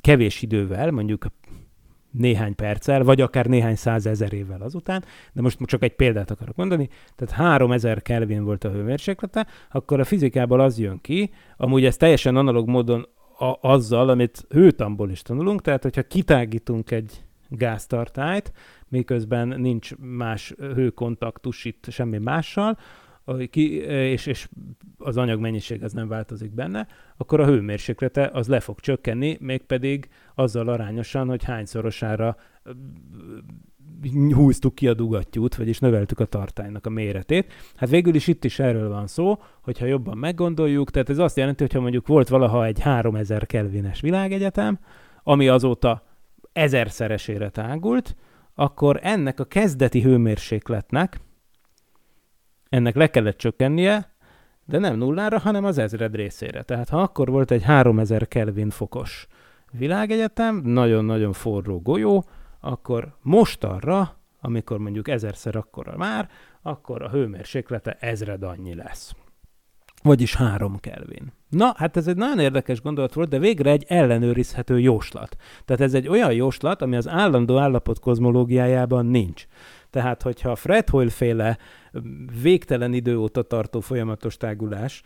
kevés idővel, mondjuk néhány perccel, vagy akár néhány százezer évvel azután, de most csak egy példát akarok mondani, tehát háromezer Kelvin volt a hőmérséklete, akkor a fizikából az jön ki, amúgy ez teljesen analóg módon a- azzal, amit hőtamból is tanulunk, tehát hogyha kitágítunk egy gáztartályt, miközben nincs más hőkontaktus itt semmi mással, és, és az anyagmennyiség az nem változik benne, akkor a hőmérséklete az le fog csökkenni, mégpedig azzal arányosan, hogy hányszorosára húztuk ki a dugattyút, vagyis növeltük a tartálynak a méretét. Hát végül is itt is erről van szó, hogyha jobban meggondoljuk, tehát ez azt jelenti, hogyha mondjuk volt valaha egy háromezer kelvines világegyetem, ami azóta ezerszeresére tágult, akkor ennek a kezdeti hőmérsékletnek, ennek le kellett csökkennie, de nem nullára, hanem az ezred részére. Tehát ha akkor volt egy háromezer Kelvin fokos világegyetem, nagyon-nagyon forró golyó, akkor mostanra, amikor mondjuk ezerszer akkora már, akkor a hőmérséklete ezred annyi lesz. Vagyis három Kelvin. Na, hát ez egy nagyon érdekes gondolat volt, de végre egy ellenőrizhető jóslat. Tehát ez egy olyan jóslat, ami az állandó állapot kozmológiájában nincs. Tehát, hogyha Fred Hoyle-féle végtelen idő óta tartó folyamatos tágulás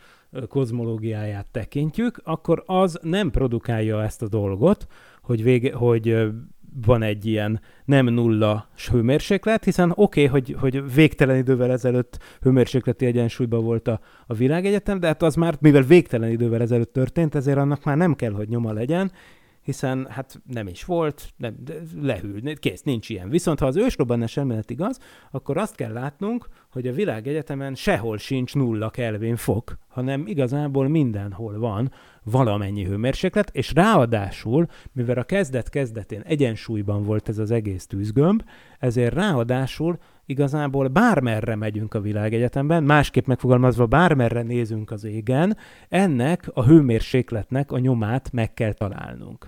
kozmológiáját tekintjük, akkor az nem produkálja ezt a dolgot, hogy, vége, hogy van egy ilyen nem nulla hőmérséklet, hiszen oké, okay, hogy, hogy végtelen idővel ezelőtt hőmérsékleti egyensúlyban volt a, a világegyetem, de hát az már, mivel végtelen idővel ezelőtt történt, ezért annak már nem kell, hogy nyoma legyen, hiszen hát nem is volt, nem, lehűl, kész, nincs ilyen. Viszont ha az ősrobbanás elmélet igaz, akkor azt kell látnunk, hogy a világegyetemen sehol sincs nulla Kelvin fok, hanem igazából mindenhol van valamennyi hőmérséklet, és ráadásul, mivel a kezdet-kezdetén egyensúlyban volt ez az egész tűzgömb, ezért ráadásul igazából bármerre megyünk a világegyetemben, másképp megfogalmazva bármerre nézünk az égen, ennek a hőmérsékletnek a nyomát meg kell találnunk.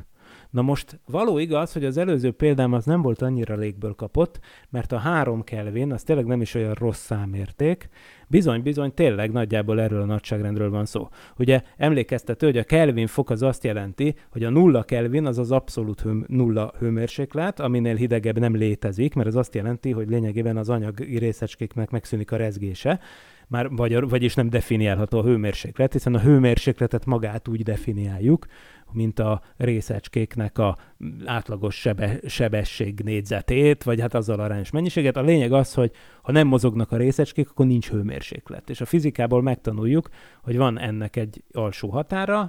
Na most való igaz, hogy az előző példám az nem volt annyira légből kapott, mert a három Kelvin az tényleg nem is olyan rossz számérték, bizony-bizony tényleg nagyjából erről a nagyságrendről van szó. Ugye emlékeztető, hogy a Kelvin fok az azt jelenti, hogy a nulla Kelvin az az abszolút hő, nulla hőmérséklet, aminél hidegebb nem létezik, mert az azt jelenti, hogy lényegében az anyagi részecskéknek megszűnik a rezgése, már vagy, vagyis nem definiálható a hőmérséklet, hiszen a hőmérsékletet magát úgy definiáljuk, mint a részecskéknek a átlagos sebe, sebesség négyzetét, vagy hát azzal arányos mennyiséget. A lényeg az, hogy ha nem mozognak a részecskék, akkor nincs hőmérséklet. És a fizikából megtanuljuk, hogy van ennek egy alsó határa,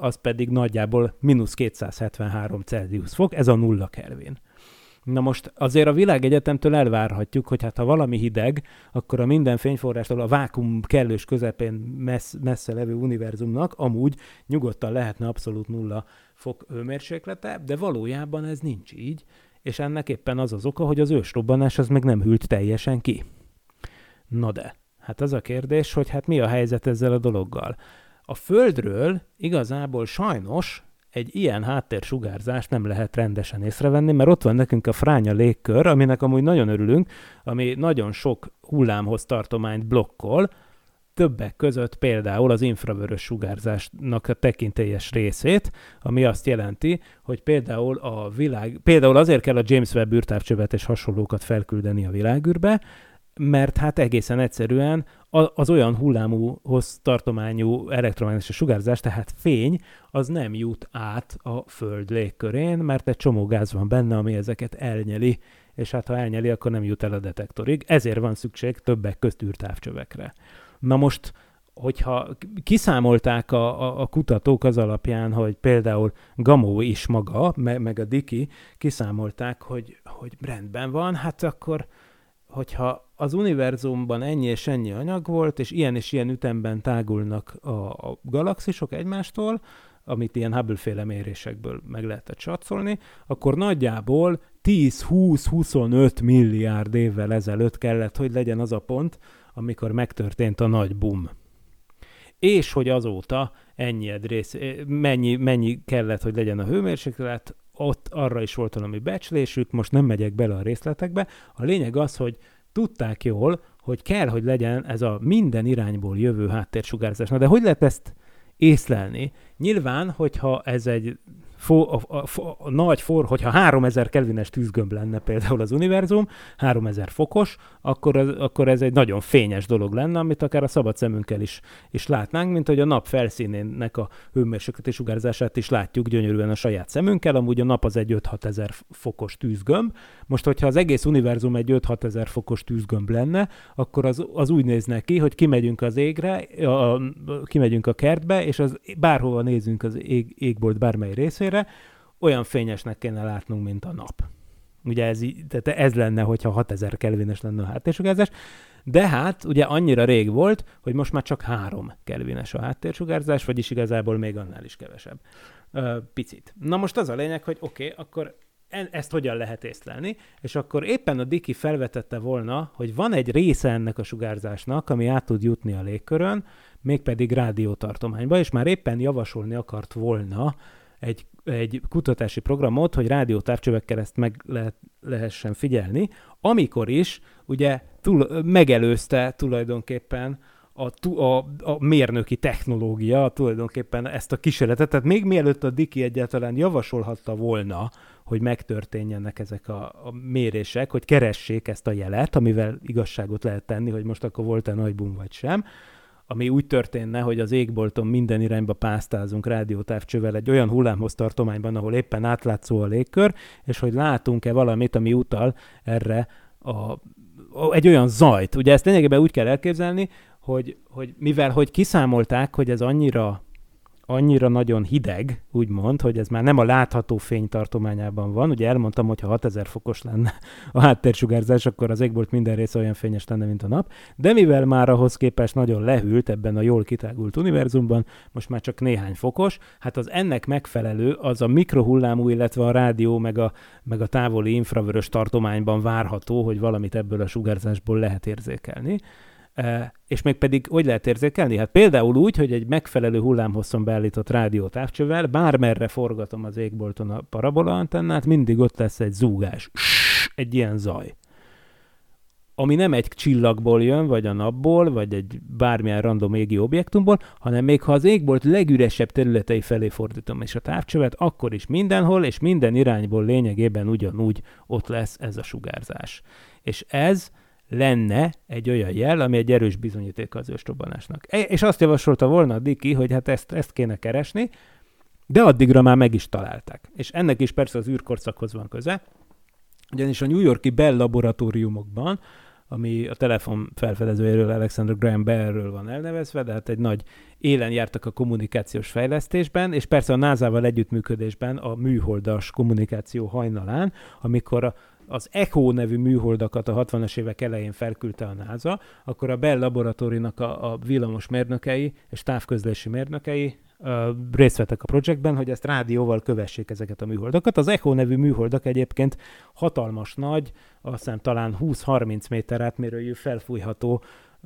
az pedig nagyjából mínusz kétszázhetvenhárom Celsius fok, ez a nulla Kelvin. Na most azért a világegyetemtől elvárhatjuk, hogy hát ha valami hideg, akkor a minden fényforrástól a vákum kellős közepén messz, messze levő univerzumnak amúgy nyugodtan lehetne abszolút nulla fok hőmérséklete, de valójában ez nincs így, és ennek éppen az az oka, hogy az ősrobbanás az meg nem hűlt teljesen ki. Na de, hát az a kérdés, hogy hát mi a helyzet ezzel a dologgal? A Földről igazából sajnos egy ilyen háttérsugárzást nem lehet rendesen észrevenni, mert ott van nekünk a fránya légkör, aminek amúgy nagyon örülünk, ami nagyon sok hullámhoz tartományt blokkol, többek között például az infravörös sugárzásnak a tekintélyes részét, ami azt jelenti, hogy például a világ, például azért kell a James Webb űrtávcsövet és hasonlókat felküldeni a világűrbe, mert hát egészen egyszerűen az olyan hullámú, hossz tartományú elektromágneses sugárzás, tehát fény, az nem jut át a Föld légkörén, mert egy csomó gáz van benne, ami ezeket elnyeli, és hát ha elnyeli, akkor nem jut el a detektorig. Ezért van szükség többek közt űrtávcsövekre. Na most, hogyha kiszámolták a, a, a kutatók az alapján, hogy például Gamow is maga, me, meg a Diki, kiszámolták, hogy, hogy rendben van, hát akkor, hogyha az univerzumban ennyi és ennyi anyag volt, és ilyen és ilyen ütemben tágulnak a, a galaxisok egymástól, amit ilyen Hubble-féle mérésekből meg lehetett satszolni, akkor nagyjából tíz-húsz-huszonöt milliárd évvel ezelőtt kellett, hogy legyen az a pont, amikor megtörtént a nagy bum. És hogy azóta ennyied rész, mennyi, mennyi kellett, hogy legyen a hőmérséklet, ott arra is volt valami becslésük, most nem megyek bele a részletekbe. A lényeg az, hogy tudták jól, hogy kell, hogy legyen ez a minden irányból jövő háttérsugárzás. Na de hogy lehet ezt észlelni? Nyilván, hogyha ez egy fo- a, a, a, a nagy for, hogyha háromezer kelvines tűzgömb lenne például az univerzum, háromezer fokos, akkor, az, akkor ez egy nagyon fényes dolog lenne, amit akár a szabad szemünkkel is, is látnánk, mint hogy a nap felszínének a hőmérsékleti sugárzását is látjuk gyönyörűen a saját szemünkkel, amúgy a nap az egy öt-hat ezer fokos tűzgömb. Most, hogyha az egész univerzum egy öt-hat ezer fokos tűzgömb lenne, akkor az, az úgy nézne ki, hogy kimegyünk az égre, a, a, kimegyünk a kertbe, és az bárhova nézünk az ég, égbolt bármely részére, olyan fényesnek kéne látnunk, mint a nap. Ugye ez, tehát ez lenne, hogyha hatezer kelvines lenne a háttérsugárzás, de hát ugye annyira rég volt, hogy most már csak három kelvines a háttérsugárzás, vagyis igazából még annál is kevesebb. Ö, picit. Na most az a lényeg, hogy oké, okay, akkor ezt hogyan lehet észlelni, és akkor éppen a Diki felvetette volna, hogy van egy része ennek a sugárzásnak, ami át tud jutni a légkörön, mégpedig rádiótartományba, és már éppen javasolni akart volna egy, egy kutatási programot, hogy rádiótávcsövekkel ezt meg lehet, lehessen figyelni, amikor is ugye túl, megelőzte tulajdonképpen a, a, a mérnöki technológia tulajdonképpen ezt a kísérletet, tehát még mielőtt a Diki egyáltalán javasolhatta volna, hogy megtörténjenek ezek a, a mérések, hogy keressék ezt a jelet, amivel igazságot lehet tenni, hogy most akkor volt-e nagy bum vagy sem, ami úgy történne, hogy az égbolton minden irányba pásztázunk rádiótávcsővel egy olyan hullámhoz tartományban, ahol éppen átlátszó a légkör, és hogy látunk-e valamit, ami utal erre a, a, egy olyan zajt. Ugye ezt lényegében úgy kell elképzelni, hogy, hogy mivel hogy kiszámolták, hogy ez annyira, annyira nagyon hideg, úgymond, hogy ez már nem a látható fény tartományában van. Ugye elmondtam, hogy ha hatezer fokos lenne a háttérsugárzás, akkor az égbolt minden része olyan fényes lenne, mint a nap. De mivel már ahhoz képest nagyon lehűlt ebben a jól kitágult univerzumban, most már csak néhány fokos, hát az ennek megfelelő az a mikrohullámú, illetve a rádió, meg a, meg a távoli infravörös tartományban várható, hogy valamit ebből a sugárzásból lehet érzékelni. És még pedig hogy lehet érzékelni? Hát például úgy, hogy egy megfelelő hullámhosszon beállított rádiótávcsővel bármerre forgatom az égbolton a parabola antennát, mindig ott lesz egy zúgás, egy ilyen zaj, ami nem egy csillagból jön, vagy a napból, vagy egy bármilyen random égi objektumból, hanem még ha az égbolt legüresebb területei felé fordítom és a távcsövet, akkor is mindenhol és minden irányból lényegében ugyanúgy ott lesz ez a sugárzás. És ez lenne egy olyan jel, ami egy erős bizonyíték az ősrobbanásnak. És azt javasolta volna a Diki, hogy hát ezt, ezt kéne keresni, de addigra már meg is találták. És ennek is persze az űrkorszakhoz van köze, ugyanis a New Yorki Bell Laboratóriumokban, ami a telefon felfedezőjéről, Alexander Graham Bellről van elnevezve, de hát egy nagy élen jártak a kommunikációs fejlesztésben, és persze a nászával együttműködésben a műholdas kommunikáció hajnalán, amikor a az Echo nevű műholdakat a hatvanas évek elején felküldte a NASA, akkor a Bell Laboratórinak a, a villamos mérnökei és távközlési mérnökei ö, részt vettek a projektben, hogy ezt rádióval kövessék ezeket a műholdakat. Az Echo nevű műholdak egyébként hatalmas nagy, azt hiszem talán húsz-harminc méter átmérőjű felfújható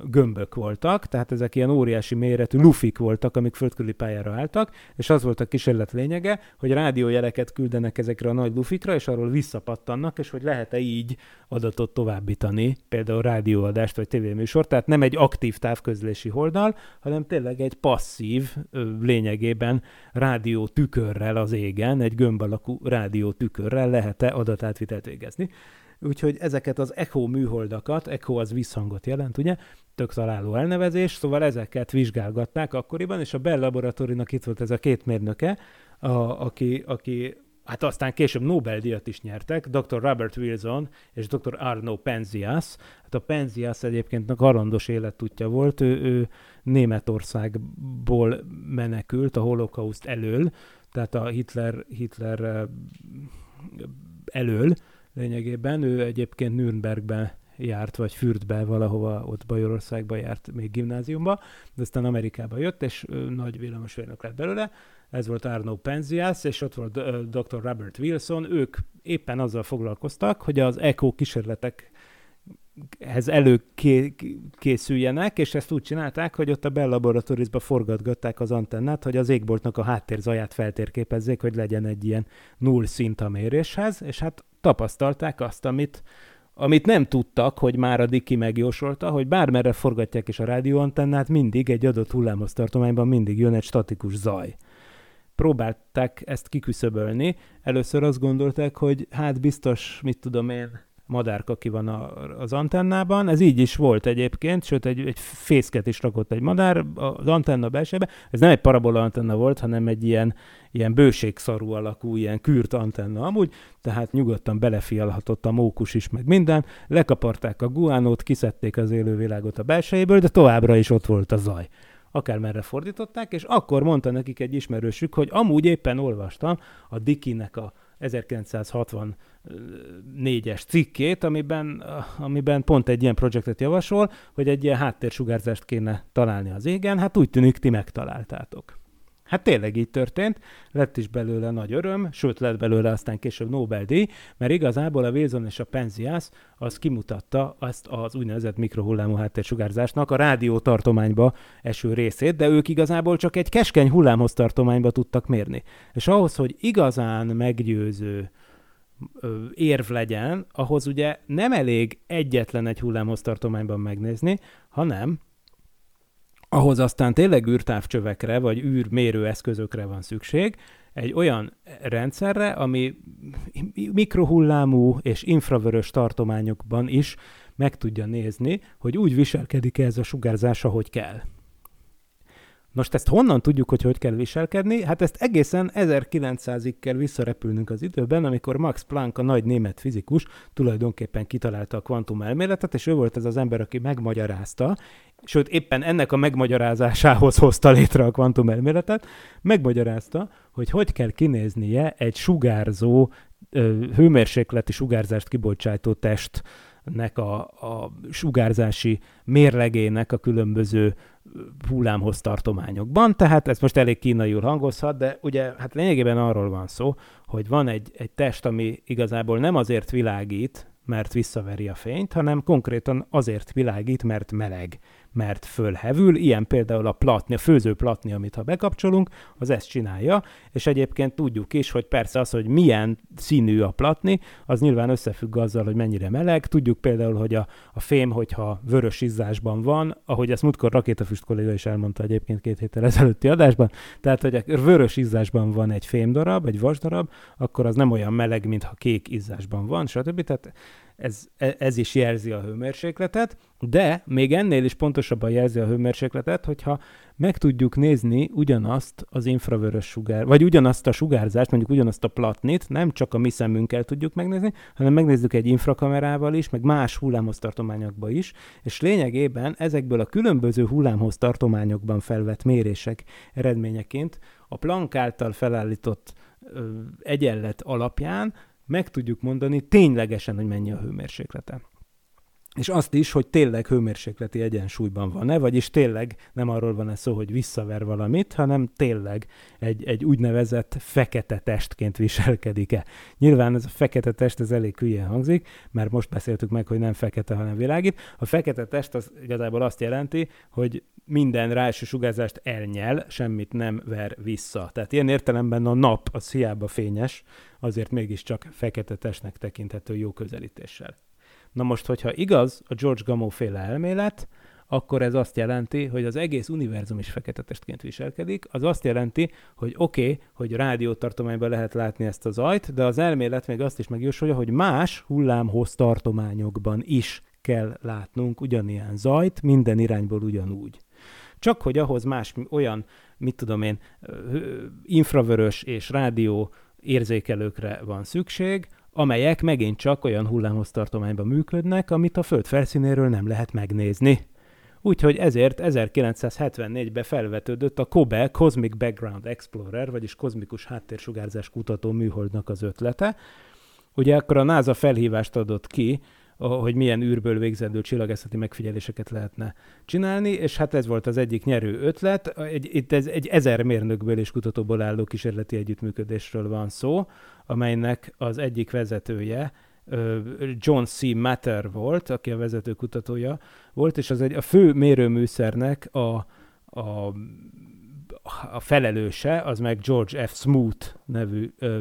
gömbök voltak, tehát ezek ilyen óriási méretű lufik voltak, amik földkörüli pályára álltak, és az volt a kísérlet lényege, hogy rádiójeleket küldenek ezekre a nagy lufikra, és arról visszapattannak, és hogy lehet-e így adatot továbbítani, például rádióadást vagy tévéműsort, tehát nem egy aktív távközlési holdal, hanem tényleg egy passzív, lényegében rádió tükörrel az égen, egy gömb alakú rádió tükörrel lehet-e adatátvitelt végezni. úgyhogy ezeket az Echo műholdakat, Echo az visszhangot jelent, ugye, tök találó elnevezés, szóval ezeket vizsgálgatták akkoriban, és a Bell Laboratóriumnak itt volt ez a két mérnöke, a, aki, aki hát aztán később Nobel-díjat is nyertek, doktor Robert Wilson és doktor Arno Penzias. Hát a Penzias egyébként kalandos életútja volt, ő, ő Németországból menekült a holokauszt elől, tehát a Hitler, Hitler elől lényegében. Ő egyébként Nürnbergben járt, vagy Fürdbe, valahova ott Bajorországba járt még gimnáziumba, de aztán Amerikába jött, és nagy villamosvérnök lett belőle. Ez volt Arno Penzias, és ott volt uh, doktor Robert Wilson. Ők éppen azzal foglalkoztak, hogy az Echo kísérletekhez előkészüljenek, és ezt úgy csinálták, hogy ott a Bell Laboratories-ba forgatgatták az antennát, hogy az égboltnak a háttérzaját feltérképezzék, hogy legyen egy ilyen null szint a méréshez, és hát tapasztalták azt, amit amit nem tudtak, hogy már a Diki megjósolta, hogy bármerre forgatják is a rádióantennát, mindig egy adott hullámos tartományban mindig jön egy statikus zaj. Próbálták ezt kiküszöbölni. Először azt gondolták, hogy hát biztos, mit tudom én, madárka ki van a, az antennában. Ez így is volt egyébként, sőt egy, egy fészket is rakott egy madár az antenna belsejébe. Ez nem egy parabola antenna volt, hanem egy ilyen, ilyen bőségszarú alakú, ilyen kürt antenna amúgy, tehát nyugodtan belefialhatott a mókus is, meg minden. Lekaparták a guánót, kiszedték az élővilágot a belsejéből, de továbbra is ott volt a zaj. Akármerre fordították, és akkor mondta nekik egy ismerősük, hogy amúgy éppen olvastam a Dikinek a ezerkilencszázhatvannégyes cikkét, amiben, amiben pont egy ilyen projektet javasol, hogy egy ilyen háttérsugárzást kéne találni az égen, hát úgy tűnik, ti megtaláltátok. Hát tényleg így történt, lett is belőle nagy öröm, sőt lett belőle aztán később Nobel-díj, mert igazából a Wilson és a Penzias az kimutatta azt az úgynevezett mikrohullámú háttérsugárzástnak a rádiótartományba eső részét, de ők igazából csak egy keskeny hullámhoz tartományba tudtak mérni. És ahhoz, hogy igazán meggyőző érv legyen, ahhoz ugye nem elég egyetlen egy hullámhoz tartományban megnézni, hanem ahhoz aztán tényleg űrtávcsövekre, vagy űrmérő eszközökre van szükség, egy olyan rendszerre, ami mikrohullámú és infravörös tartományokban is meg tudja nézni, hogy úgy viselkedik ez a sugárzás, ahogy kell. Most ezt honnan tudjuk, hogy hogy kell viselkedni? Hát ezt egészen ezerkilencszázig kell visszarepülnünk az időben, amikor Max Planck, a nagy német fizikus, tulajdonképpen kitalálta a kvantum elméletet, és ő volt ez az ember, aki megmagyarázta, sőt éppen ennek a megmagyarázásához hozta létre a kvantum elméletet, megmagyarázta, hogy hogy kell kinéznie egy sugárzó, hőmérsékleti sugárzást kibocsátó testnek a, a sugárzási mérlegének a különböző hullámhoz tartományokban, tehát ez most elég kínaiul hangozhat, de ugye hát lényegében arról van szó, hogy van egy, egy test, ami igazából nem azért világít, mert visszaveri a fényt, hanem konkrétan azért világít, mert meleg, mert fölhevül, ilyen például a platni, a főző platni, amit ha bekapcsolunk, az ezt csinálja, és egyébként tudjuk is, hogy persze az, hogy milyen színű a platni, az nyilván összefügg azzal, hogy mennyire meleg, tudjuk például, hogy a, a fém, hogyha vörös izzásban van, ahogy ezt múltkor Rakétafüst kolléga is elmondta egyébként két héttel ezelőtti adásban, tehát, hogy a vörös izzásban van egy fémdarab, egy vasdarab, akkor az nem olyan meleg, mintha kék izzásban van, stb. Tehát Ez, ez is jelzi a hőmérsékletet, de még ennél is pontosabban jelzi a hőmérsékletet, hogyha meg tudjuk nézni ugyanazt az infravörös sugár, vagy ugyanazt a sugárzást, mondjuk ugyanazt a platnit, nem csak a mi szemünkkel tudjuk megnézni, hanem megnézzük egy infrakamerával is, meg más hullámhoztartományokba is, és lényegében ezekből a különböző hullámhoztartományokban felvett mérések eredményeként a Planck által felállított ö, egyenlet alapján meg tudjuk mondani ténylegesen, hogy mennyi a hőmérséklete. És azt is, hogy tényleg hőmérsékleti egyensúlyban van-e, vagyis tényleg nem arról van ez szó, hogy visszaver valamit, hanem tényleg egy, egy úgynevezett fekete testként viselkedik-e. Nyilván ez a fekete test, ez elég hülyén hangzik, mert most beszéltük meg, hogy nem fekete, hanem világít. A fekete test az igazából azt jelenti, hogy minden ráeső sugárzást elnyel, semmit nem ver vissza. Tehát ilyen értelemben a nap az hiába fényes, azért mégiscsak fekete testnek tekinthető jó közelítéssel. Na most, hogyha igaz a George Gamow féle elmélet, akkor ez azt jelenti, hogy az egész univerzum is fekete testként viselkedik. Az azt jelenti, hogy oké, okay, hogy rádiótartományban lehet látni ezt az ajt, de az elmélet még azt is megjósolja, hogy más hullámhossz tartományokban is kell látnunk ugyanilyen zajt, minden irányból ugyanúgy. Csak hogy ahhoz más olyan, mit tudom én, infravörös és rádió érzékelőkre van szükség, amelyek megint csak olyan hullámhossz-tartományban működnek, amit a Föld felszínéről nem lehet megnézni. Úgyhogy ezért ezerkilencszázhetvennégyben felvetődött a COBE, Cosmic Background Explorer, vagyis kozmikus háttérsugárzás kutató műholdnak az ötlete. Ugye akkor a NASA felhívást adott ki, hogy milyen űrből végzendő csillagászati megfigyeléseket lehetne csinálni, és hát ez volt az egyik nyerő ötlet. Egy, itt ez egy ezer mérnökből és kutatóból álló kísérleti együttműködésről van szó, amelynek az egyik vezetője John C. Mather volt, aki a vezető kutatója volt, és az egy, a fő mérőműszernek a, a, a felelőse, az meg George F. Smoot nevű ö,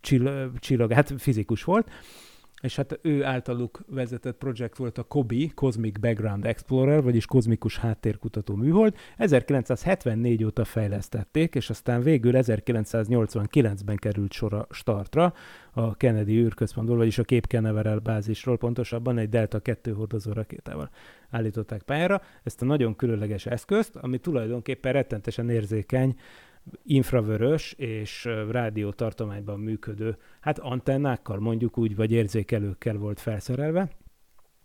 csillag, csillag, hát fizikus volt, és hát ő általuk vezetett projekt volt a COBE, Cosmic Background Explorer, vagyis kozmikus háttérkutató műhold. ezerkilencszázhetvennégy óta fejlesztették, és aztán végül ezerkilencszáznyolcvankilencben került sor a startra a Kennedy űrközpontból, vagyis a Cape Canaveral bázisról, pontosabban egy Delta kettő hordozó rakétával állították pályára ezt a nagyon különleges eszközt, ami tulajdonképpen rettentesen érzékeny, infravörös és rádió tartományban működő, hát antennákkal mondjuk úgy, vagy érzékelőkkel volt felszerelve,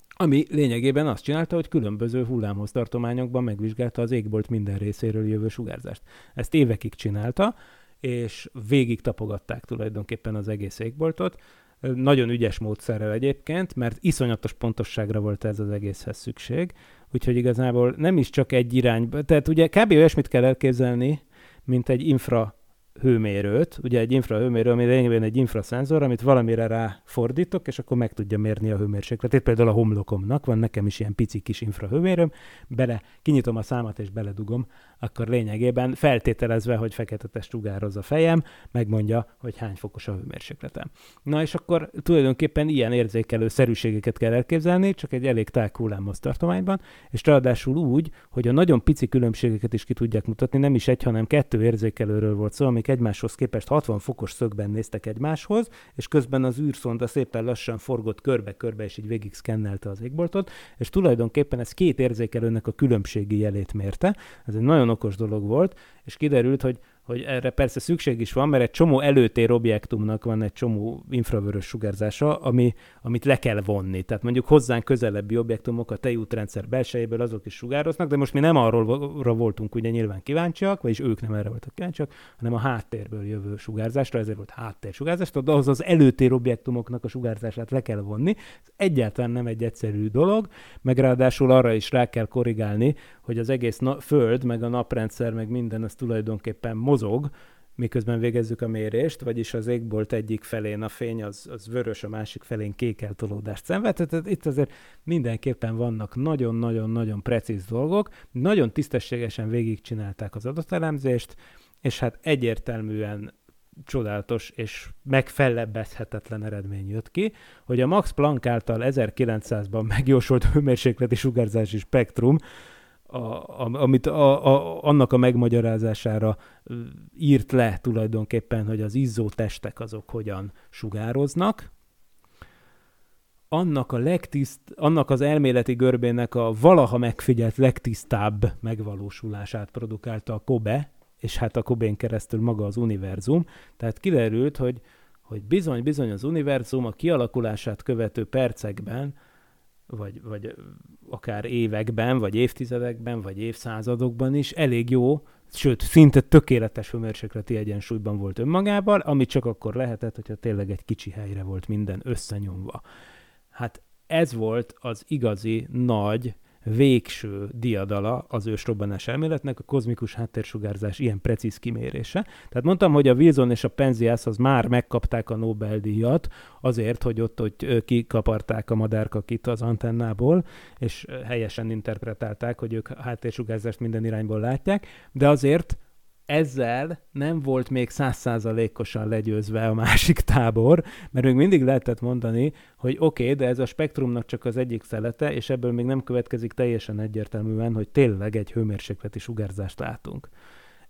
ami lényegében azt csinálta, hogy különböző hullámhossz tartományokban megvizsgálta az égbolt minden részéről jövő sugárzást. Ezt évekig csinálta, és végig tapogatták tulajdonképpen az egész égboltot. Nagyon ügyes módszerrel egyébként, mert iszonyatos pontosságra volt ez az egészhez szükség, úgyhogy igazából nem is csak egy irányba, tehát ugye kb. Olyasmit kell elképzelni, mint egy infra hőmérőt, ugye egy infra hőmérő, ami lényegében egy infraszenzor, amit valamire ráfordítok, és akkor meg tudja mérni a hőmérsékletét. Például a homlokomnak van nekem is ilyen pici kis infra hőmérőm, bele kinyitom a számat és beledugom, akkor lényegében feltételezve, hogy fekete test sugárhoz a fejem, megmondja, hogy hány fokos a hőmérsékletem. Na és akkor tulajdonképpen ilyen érzékelő szerűségeket kell elképzelni, csak egy elég tág hullámhossz tartományban, és ráadásul úgy, hogy a nagyon pici különbségeket is ki tudják mutatni, nem is egy, hanem kettő érzékelőről volt szó, amik egymáshoz képest hatvan fokos szögben néztek egymáshoz, és közben az űrszonda szépen lassan forgott körbe-körbe, és így végig szkennelte az égboltot, és tulajdonképpen ez két érzékelőnek a különbségi jelét mérte. Ez egy nagyon okos dolog volt, és kiderült, hogy, hogy erre persze szükség is van, mert egy csomó előtér objektumnak van egy csomó infravörös sugárzása, ami, amit le kell vonni. Tehát mondjuk hozzánk közelebbi objektumok a Tejútrendszer belsejéből azok is sugároznak, de most mi nem arra voltunk ugye nyilván kíváncsiak, vagyis ők nem erre voltak kíváncsiak, hanem a háttérből jövő sugárzásra, ezért volt háttérsugárzás, de ahhoz az előtér objektumoknak a sugárzását le kell vonni. Ez egyáltalán nem egy egyszerű dolog, meg ráadásul arra is rá kell korrigálni, hogy az egész na- Föld, meg a naprendszer, meg minden az tulajdonképpen mozog, miközben végezzük a mérést, vagyis az égbolt egyik felén a fény az, az vörös, a másik felén kék eltolódást szenved. Tehát itt azért mindenképpen vannak nagyon-nagyon-nagyon precíz dolgok, nagyon tisztességesen végigcsinálták az adatelemzést, és hát egyértelműen csodálatos és megfelebbezhetetlen eredmény jött ki, hogy a Max Planck által ezerkilencszázban megjósolt hőmérsékleti sugárzási spektrum, A, amit a, a, annak a megmagyarázására írt le tulajdonképpen, hogy az izzó testek azok hogyan sugároznak. Annak, a legtiszt, annak az elméleti görbének a valaha megfigyelt legtisztább megvalósulását produkálta a COBE, és hát a COBE-n keresztül maga az univerzum. Tehát kiderült, hogy, hogy bizony, bizony az univerzum a kialakulását követő percekben Vagy, vagy akár években, vagy évtizedekben, vagy évszázadokban is elég jó, sőt, szinte tökéletes hőmérsékleti egyensúlyban volt önmagával, ami csak akkor lehetett, hogyha tényleg egy kicsi helyre volt minden összenyomva. Hát ez volt az igazi nagy, végső diadala az ősrobbanás elméletnek, a kozmikus háttérsugárzás ilyen precíz kimérése. Tehát mondtam, hogy a Wilson és a Penzias az már megkapták a Nobel-díjat azért, hogy ott hogy kikaparták a madárkakit az antennából, és helyesen interpretálták, hogy ők háttérsugázást minden irányból látják, de azért ezzel nem volt még száz százalékosan legyőzve a másik tábor, mert még mindig lehetett mondani, hogy oké, okay, de ez a spektrumnak csak az egyik szelete, és ebből még nem következik teljesen egyértelműen, hogy tényleg egy hőmérsékleti sugárzást látunk.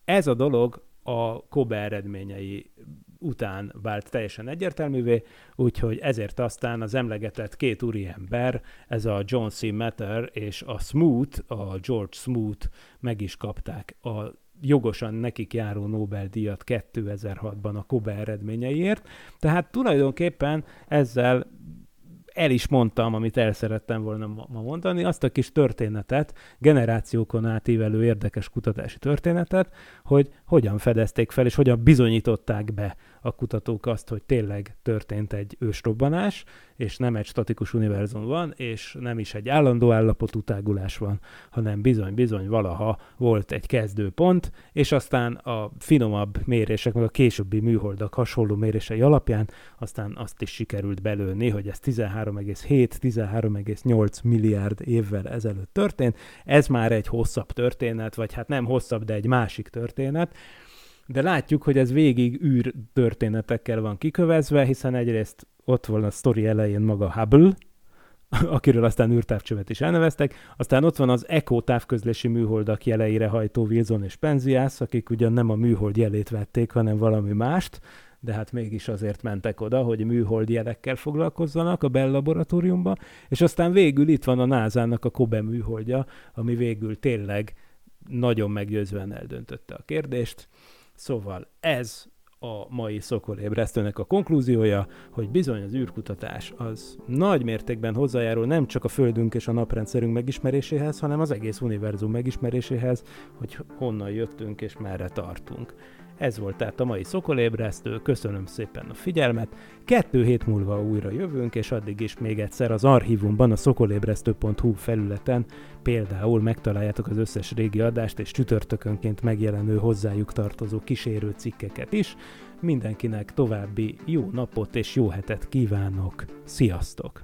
Ez a dolog a Kobe eredményei után vált teljesen egyértelművé, úgyhogy ezért aztán az emlegetett két úriember, ez a John C. Mather és a Smoot, a George Smoot meg is kapták a jogosan nekik járó Nobel-díjat kétezer-hatban a Kobe eredményeiért. Tehát tulajdonképpen ezzel el is mondtam, amit el szerettem volna ma mondani, azt a kis történetet, generációkon átívelő érdekes kutatási történetet, hogy hogyan fedezték fel, és hogyan bizonyították be a kutatók azt, hogy tényleg történt egy ősrobbanás, és nem egy statikus univerzum van, és nem is egy állandó állapotú tágulás van, hanem bizony-bizony valaha volt egy kezdőpont, és aztán a finomabb mérések, meg a későbbi műholdak hasonló mérései alapján aztán azt is sikerült belőni, hogy ez tizenhárom egész hét - tizenhárom egész nyolc milliárd évvel ezelőtt történt. Ez már egy hosszabb történet, vagy hát nem hosszabb, de egy másik történet. De látjuk, hogy ez végig űr történetekkel van kikövezve, hiszen egyrészt ott van a sztori elején maga Hubble, akiről aztán űrtávcsövet is elneveztek, aztán ott van az Echo távközlési műholdak jeleire hajtó Wilson és Penzias, akik ugyan nem a műhold jelét vették, hanem valami mást, de hát mégis azért mentek oda, hogy műhold jelekkel foglalkozzanak a Bell Laboratóriumban, és aztán végül itt van a nászának a Kobe műholdja, ami végül tényleg nagyon meggyőzően eldöntötte a kérdést. Szóval ez a mai Szokolébresztőnek a konklúziója, hogy bizony az űrkutatás az nagy mértékben hozzájárul nem csak a Földünk és a naprendszerünk megismeréséhez, hanem az egész univerzum megismeréséhez, hogy honnan jöttünk és merre tartunk. Ez volt tehát a mai Szokolébresztő, köszönöm szépen a figyelmet, kettő hét múlva újra jövünk, és addig is még egyszer az archívumban, a szokolébresztő pont hu felületen például megtaláljátok az összes régi adást és csütörtökönként megjelenő hozzájuk tartozó kísérő cikkeket is. Mindenkinek további jó napot és jó hetet kívánok, sziasztok!